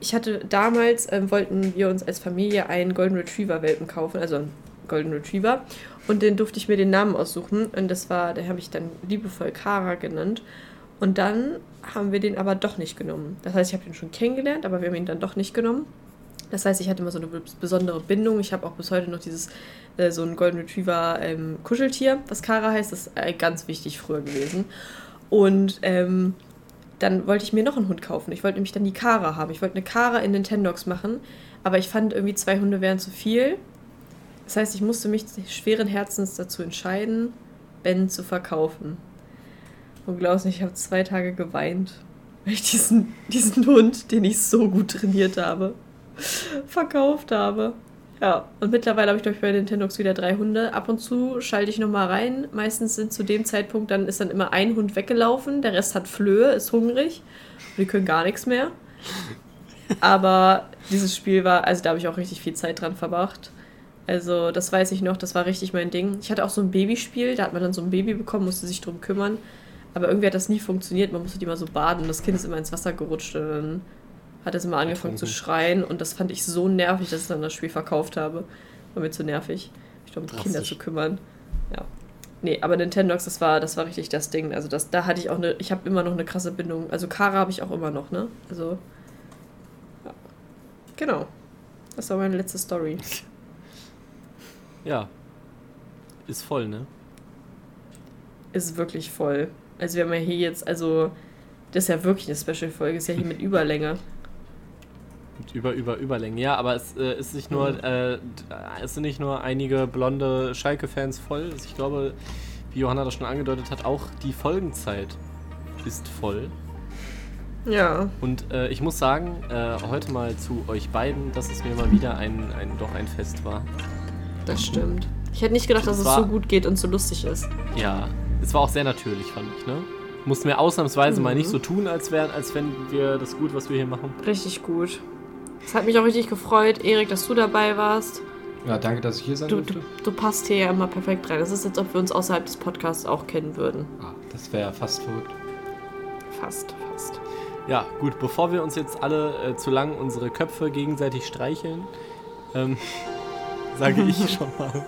ich hatte damals, ähm, wollten wir uns als Familie einen Golden Retriever-Welpen kaufen, also einen Golden Retriever. Und den durfte ich mir den Namen aussuchen. Und das war, den habe ich dann liebevoll Kara genannt. Und dann haben wir den aber doch nicht genommen. Das heißt, ich habe den schon kennengelernt, aber wir haben ihn dann doch nicht genommen. Das heißt, ich hatte immer so eine besondere Bindung. Ich habe auch bis heute noch dieses äh, so ein Golden Retriever ähm, Kuscheltier, was Kara heißt. Das ist äh, ganz wichtig früher gewesen. Und ähm, dann wollte ich mir noch einen Hund kaufen. Ich wollte nämlich dann die Kara haben. Ich wollte eine Kara in Nintendogs machen. Aber ich fand irgendwie, zwei Hunde wären zu viel. Das heißt, ich musste mich schweren Herzens dazu entscheiden, Ben zu verkaufen. Und glaubst du, ich habe zwei Tage geweint, weil ich diesen, diesen Hund, den ich so gut trainiert habe, verkauft habe. Ja, und mittlerweile habe ich, glaube ich, bei Nintendogs wieder drei Hunde. Ab und zu schalte ich nochmal rein. Meistens sind zu dem Zeitpunkt, dann ist dann immer ein Hund weggelaufen, der Rest hat Flöhe, ist hungrig. Die können gar nichts mehr. Aber dieses Spiel war, also da habe ich auch richtig viel Zeit dran verbracht. Also das weiß ich noch, das war richtig mein Ding. Ich hatte auch so ein Babyspiel, da hat man dann so ein Baby bekommen, musste sich drum kümmern. Aber irgendwie hat das nie funktioniert, man musste die mal so baden. Das Kind ist immer ins Wasser gerutscht und dann hat es immer angefangen zu schreien und das fand ich so nervig, dass ich dann das Spiel verkauft habe. War mir zu nervig, mich um die Kinder zu kümmern. Ja. Nee, aber Nintendogs, das war, das war richtig das Ding. Also das, da hatte ich auch eine, ich habe immer noch eine krasse Bindung. Also Kara habe ich auch immer noch, ne? Also, ja. Genau. Das war meine letzte Story. Ja. Ist voll, ne? Ist wirklich voll. Also wir haben ja hier jetzt, also das ist ja wirklich eine Special-Folge, ist ja hier mit Überlänge. Über, über, Überlänge, ja, aber es äh, ist nicht nur, mhm. äh, es sind nicht nur einige blonde Schalke-Fans voll. Ich glaube, wie Johanna das schon angedeutet hat, auch die Folgenzeit ist voll. Ja. Und äh, ich muss sagen, äh, heute mal zu euch beiden, dass es mir mal wieder ein, ein doch ein Fest war. Das stimmt. Ich hätte nicht gedacht, dass es so gut geht und so lustig ist. Ja, es war auch sehr natürlich, fand ich, ne? Mussten wir ausnahmsweise mhm. mal nicht so tun, als wären, als wenn wir das gut, was wir hier machen. Richtig gut. Es hat mich auch richtig gefreut, Erik, dass du dabei warst. Ja, danke, dass ich hier sein du, durfte. Du, du passt hier ja immer perfekt rein. Es ist jetzt, ob wir uns außerhalb des Podcasts auch kennen würden. Ah, das wäre ja fast verrückt. Fast, fast. Ja, gut, bevor wir uns jetzt alle äh, zu lang unsere Köpfe gegenseitig streicheln, ähm, sage ich schon mal,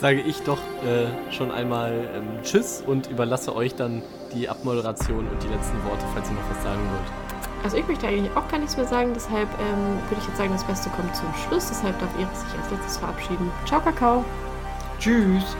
sage ich doch äh, schon einmal ähm, Tschüss und überlasse euch dann die Abmoderation und die letzten Worte, falls ihr noch was sagen wollt. Also ich möchte eigentlich auch gar nichts mehr sagen, deshalb ähm, würde ich jetzt sagen, das Beste kommt zum Schluss, deshalb darf Erik sich als letztes verabschieden. Ciao, Kakao. Tschüss.